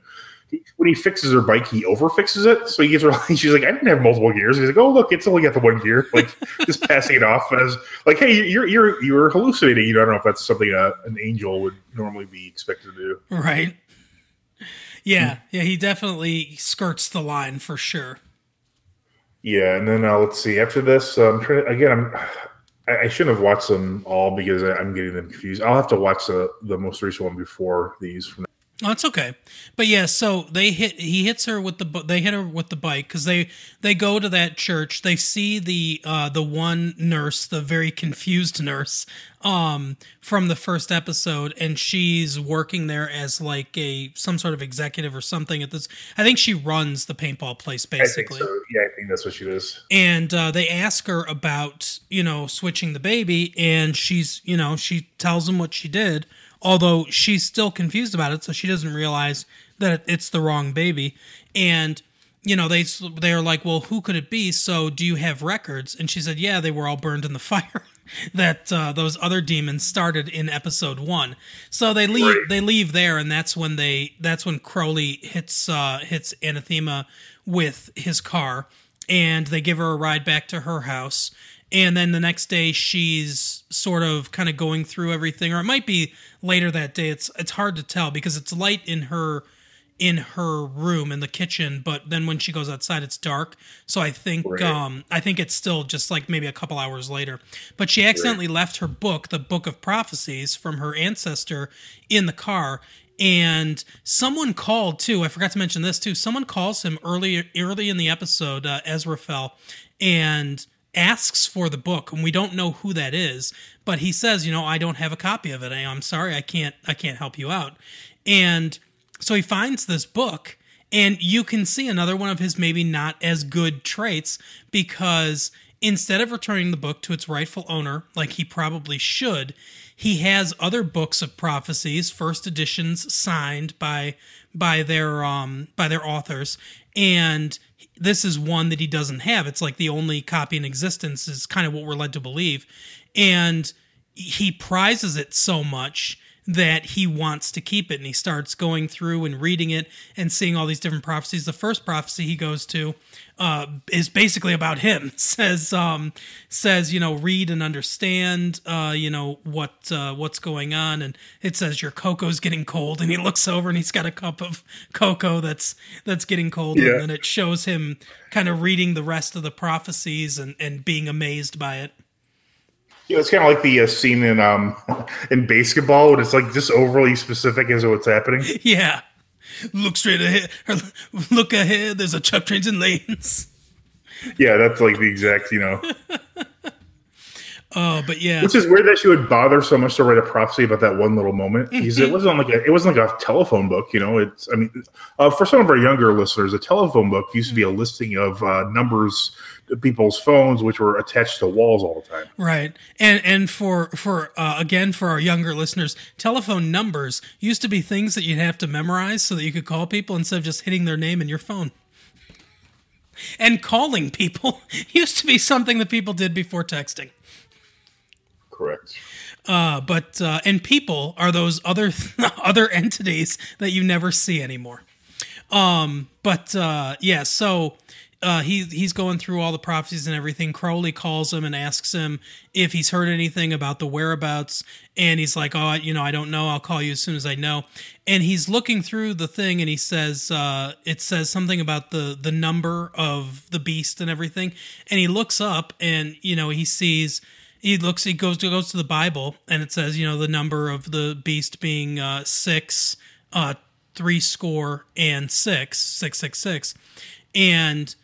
when he fixes her bike, he overfixes it. So he gives her, she's like, I didn't have multiple gears. He's like, oh, look, it's only got the one gear. Like, just passing it off as like, hey, you're hallucinating. You know, I don't know if that's something an angel would normally be expected to do. Right. Yeah. Yeah. He definitely skirts the line for sure. Yeah. And then let's see, after this, I shouldn't have watched them all because I'm getting them confused. I'll have to watch the most recent one before these. Oh, it's okay, but yeah. So they hit her with the bike because they go to that church. They see the one nurse, the very confused nurse, from the first episode, and she's working there as like some sort of executive or something. At this, I think she runs the paintball place basically. I think so. Yeah, I think that's what she does. And they ask her about switching the baby, and she's she tells them what she did. Although she's still confused about it, so she doesn't realize that it's the wrong baby. And, they're like, well, who could it be? So do you have records? And she said, yeah, they were all burned in the fire that those other demons started in episode 1. So they leave right. They leave there, and that's when Crowley hits Anathema with his car, and they give her a ride back to her house. And then the next day, she's sort of kind of going through everything, or it might be later that day. It's hard to tell because it's light in her room in the kitchen, but then when she goes outside, it's dark. So I think right. I think it's still just like maybe a couple hours later. But she accidentally right. left her book, the Book of Prophecies, from her ancestor in the car. And someone called too. I forgot to mention this too. Someone calls him early in the episode, Ezra Fell, and asks for the book, and we don't know who that is, but he says, I don't have a copy of it. I'm sorry, I can't help you out. And so he finds this book, and you can see another one of his maybe not as good traits, because instead of returning the book to its rightful owner, like he probably should, he has other books of prophecies, first editions signed by their authors, and this is one that he doesn't have. It's like the only copy in existence is kind of what we're led to believe. And he prizes it so much that he wants to keep it. And he starts going through and reading it and seeing all these different prophecies. The first prophecy he goes to is basically about him. Says, read and understand, what's going on. And it says your cocoa's getting cold. And he looks over and he's got a cup of cocoa that's getting cold. Yeah. And then it shows him kind of reading the rest of the prophecies and being amazed by it. Yeah, it's kind of like the scene in basketball when it's like just overly specific as to what's happening. Yeah, look straight ahead. Look ahead. There's a truck, trains, and lanes. Yeah, that's like the exact. But yeah, which is weird that she would bother so much to write a prophecy about that one little moment. Because it wasn't like a telephone book. For some of our younger listeners, a telephone book used to be a listing of numbers. People's phones, which were attached to walls all the time. Right. And for our younger listeners, telephone numbers used to be things that you'd have to memorize so that you could call people instead of just hitting their name in your phone. And calling people used to be something that people did before texting. Correct. And people are those other entities that you never see anymore. So... He's going through all the prophecies and everything. Crowley calls him and asks him if he's heard anything about the whereabouts. And he's like, oh, I don't know. I'll call you as soon as I know. And he's looking through the thing, and he says, it says something about the number of the beast and everything. And he looks up and, he goes to the Bible, and it says, the number of the beast being 6, 76, 666. And...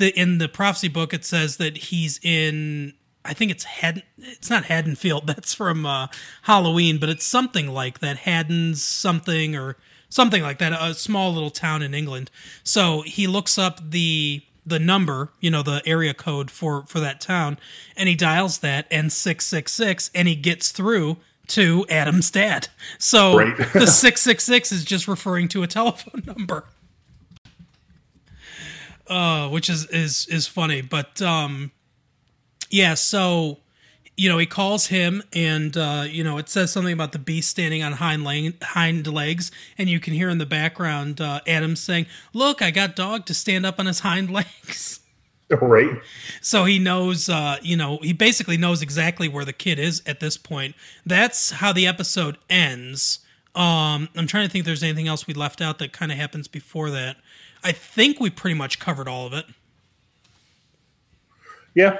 In the prophecy book, it says that he's in, I think it's Haddon. It's not Haddonfield. That's from Halloween, but it's something like that. Haddon's something or something like that. A small little town in England. So he looks up the number, the area code for that town, and he dials that and 666, and he gets through to Adam's dad. So right. The 666 is just referring to a telephone number. Which is funny, but so you know, he calls him, and, you know, it says something about the beast standing on hind legs, and you can hear in the background Adam saying, "Look, I got dog to stand up on his hind legs." Right. So he knows, you know, he basically knows exactly where the kid is at this point. That's how the episode ends. I'm trying to think if there's anything else we left out that kind of happens before that. I think we pretty much covered all of it. Yeah.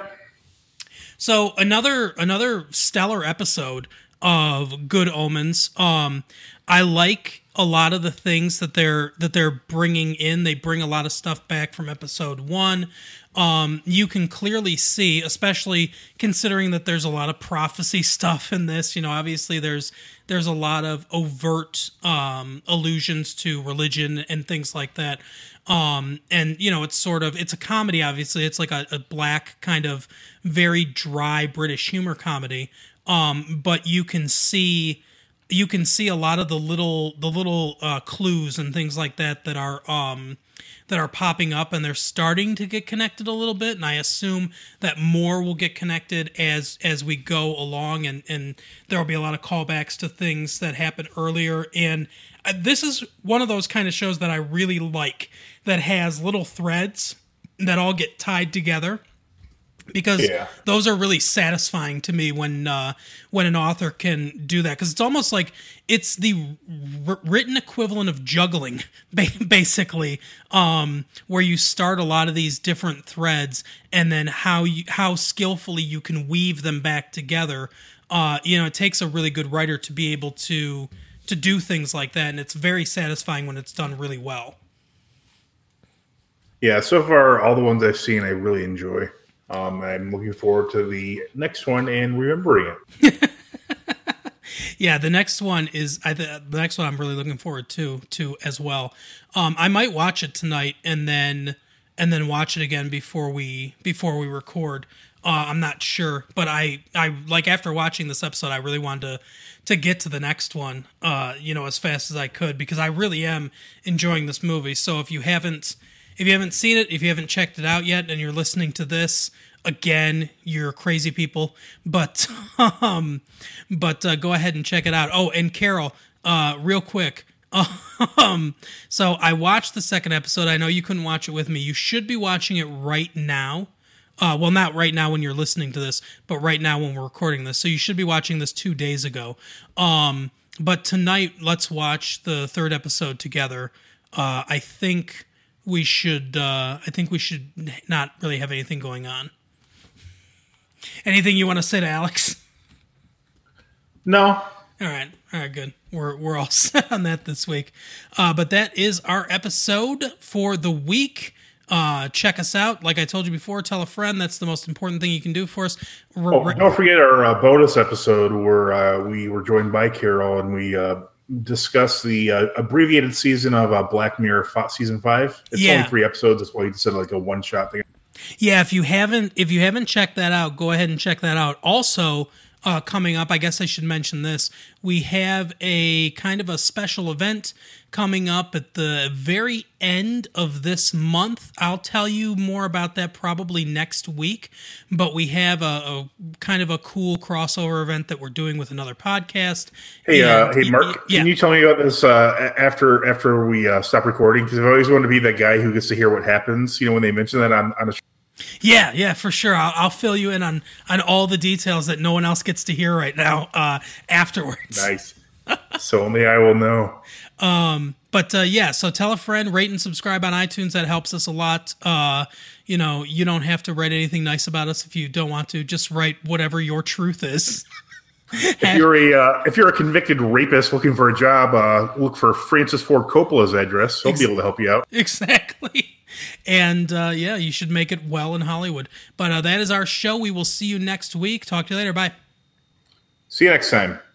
So another stellar episode of Good Omens. I like a lot of the things that they're bringing in. They bring a lot of stuff back from episode one. You can clearly see, especially considering that there's a lot of prophecy stuff in this. You know, obviously there's a lot of overt allusions to religion and things like that. And you know, it's a comedy, obviously. It's like a black kind of very dry British humor comedy. But you can see a lot of the little clues and things like that that are popping up, and they're starting to get connected a little bit. And I assume that more will get connected as we go along, and there'll be a lot of callbacks to things that happened earlier. And this is one of those kind of shows that I really like, that has little threads that all get tied together. Because those are really satisfying to me when an author can do that. Because it's almost like it's the written equivalent of juggling, basically, where you start a lot of these different threads, and then how skillfully you can weave them back together. You know, it takes a really good writer to be able to do things like that, and it's very satisfying when it's done really well. Yeah, so far, all the ones I've seen, I really enjoy. I'm looking forward to the next one and remembering it. Yeah, the next one is the next one I'm really looking forward to as well. I might watch it tonight and then watch it again before we record. I'm not sure, but I like, after watching this episode, I really wanted to get to the next one, you know, as fast as I could, because I really am enjoying this movie. So if you haven't seen it, if you haven't checked it out yet, and you're listening to this, again, you're crazy people. But go ahead and check it out. Oh, and Carol, real quick. So I watched the second episode. I know you couldn't watch it with me. You should be watching it right now. Well, not right now when you're listening to this, but right now when we're recording this. So you should be watching this 2 days ago. But tonight, let's watch the third episode together. I think we should not really have anything going on. Anything you want to say to Alex? No. All right, good. We're all set on that this week. But that is our episode for the week. Check us out. Like I told you before, tell a friend. That's the most important thing you can do for us. Don't forget our bonus episode where we were joined by Carol, and we discuss the abbreviated season of Black Mirror season 5. It's only 3 episodes. That's why you said like a one-shot thing. Yeah, if you haven't checked that out, go ahead and check that out. Also, coming up, I guess I should mention this. We have a kind of a special event coming up at the very end of this month. I'll tell you more about that probably next week, but we have a kind of a cool crossover event that we're doing with another podcast. Hey, hey Mark, can you tell me about this after we stop recording? Because I've always wanted to be that guy who gets to hear what happens, you know, when they mention that on a show. Yeah, for sure. I'll fill you in on all the details that no one else gets to hear right now afterwards. Nice. So only I will know. So tell a friend, rate and subscribe on iTunes. That helps us a lot. You know, you don't have to write anything nice about us if you don't want to. Just write whatever your truth is. If you're a convicted rapist looking for a job, look for Francis Ford Coppola's address. He'll be able to help you out. Exactly. And you should make it well in Hollywood. But that is our show. We will see you next week. Talk to you later. Bye. See you next time.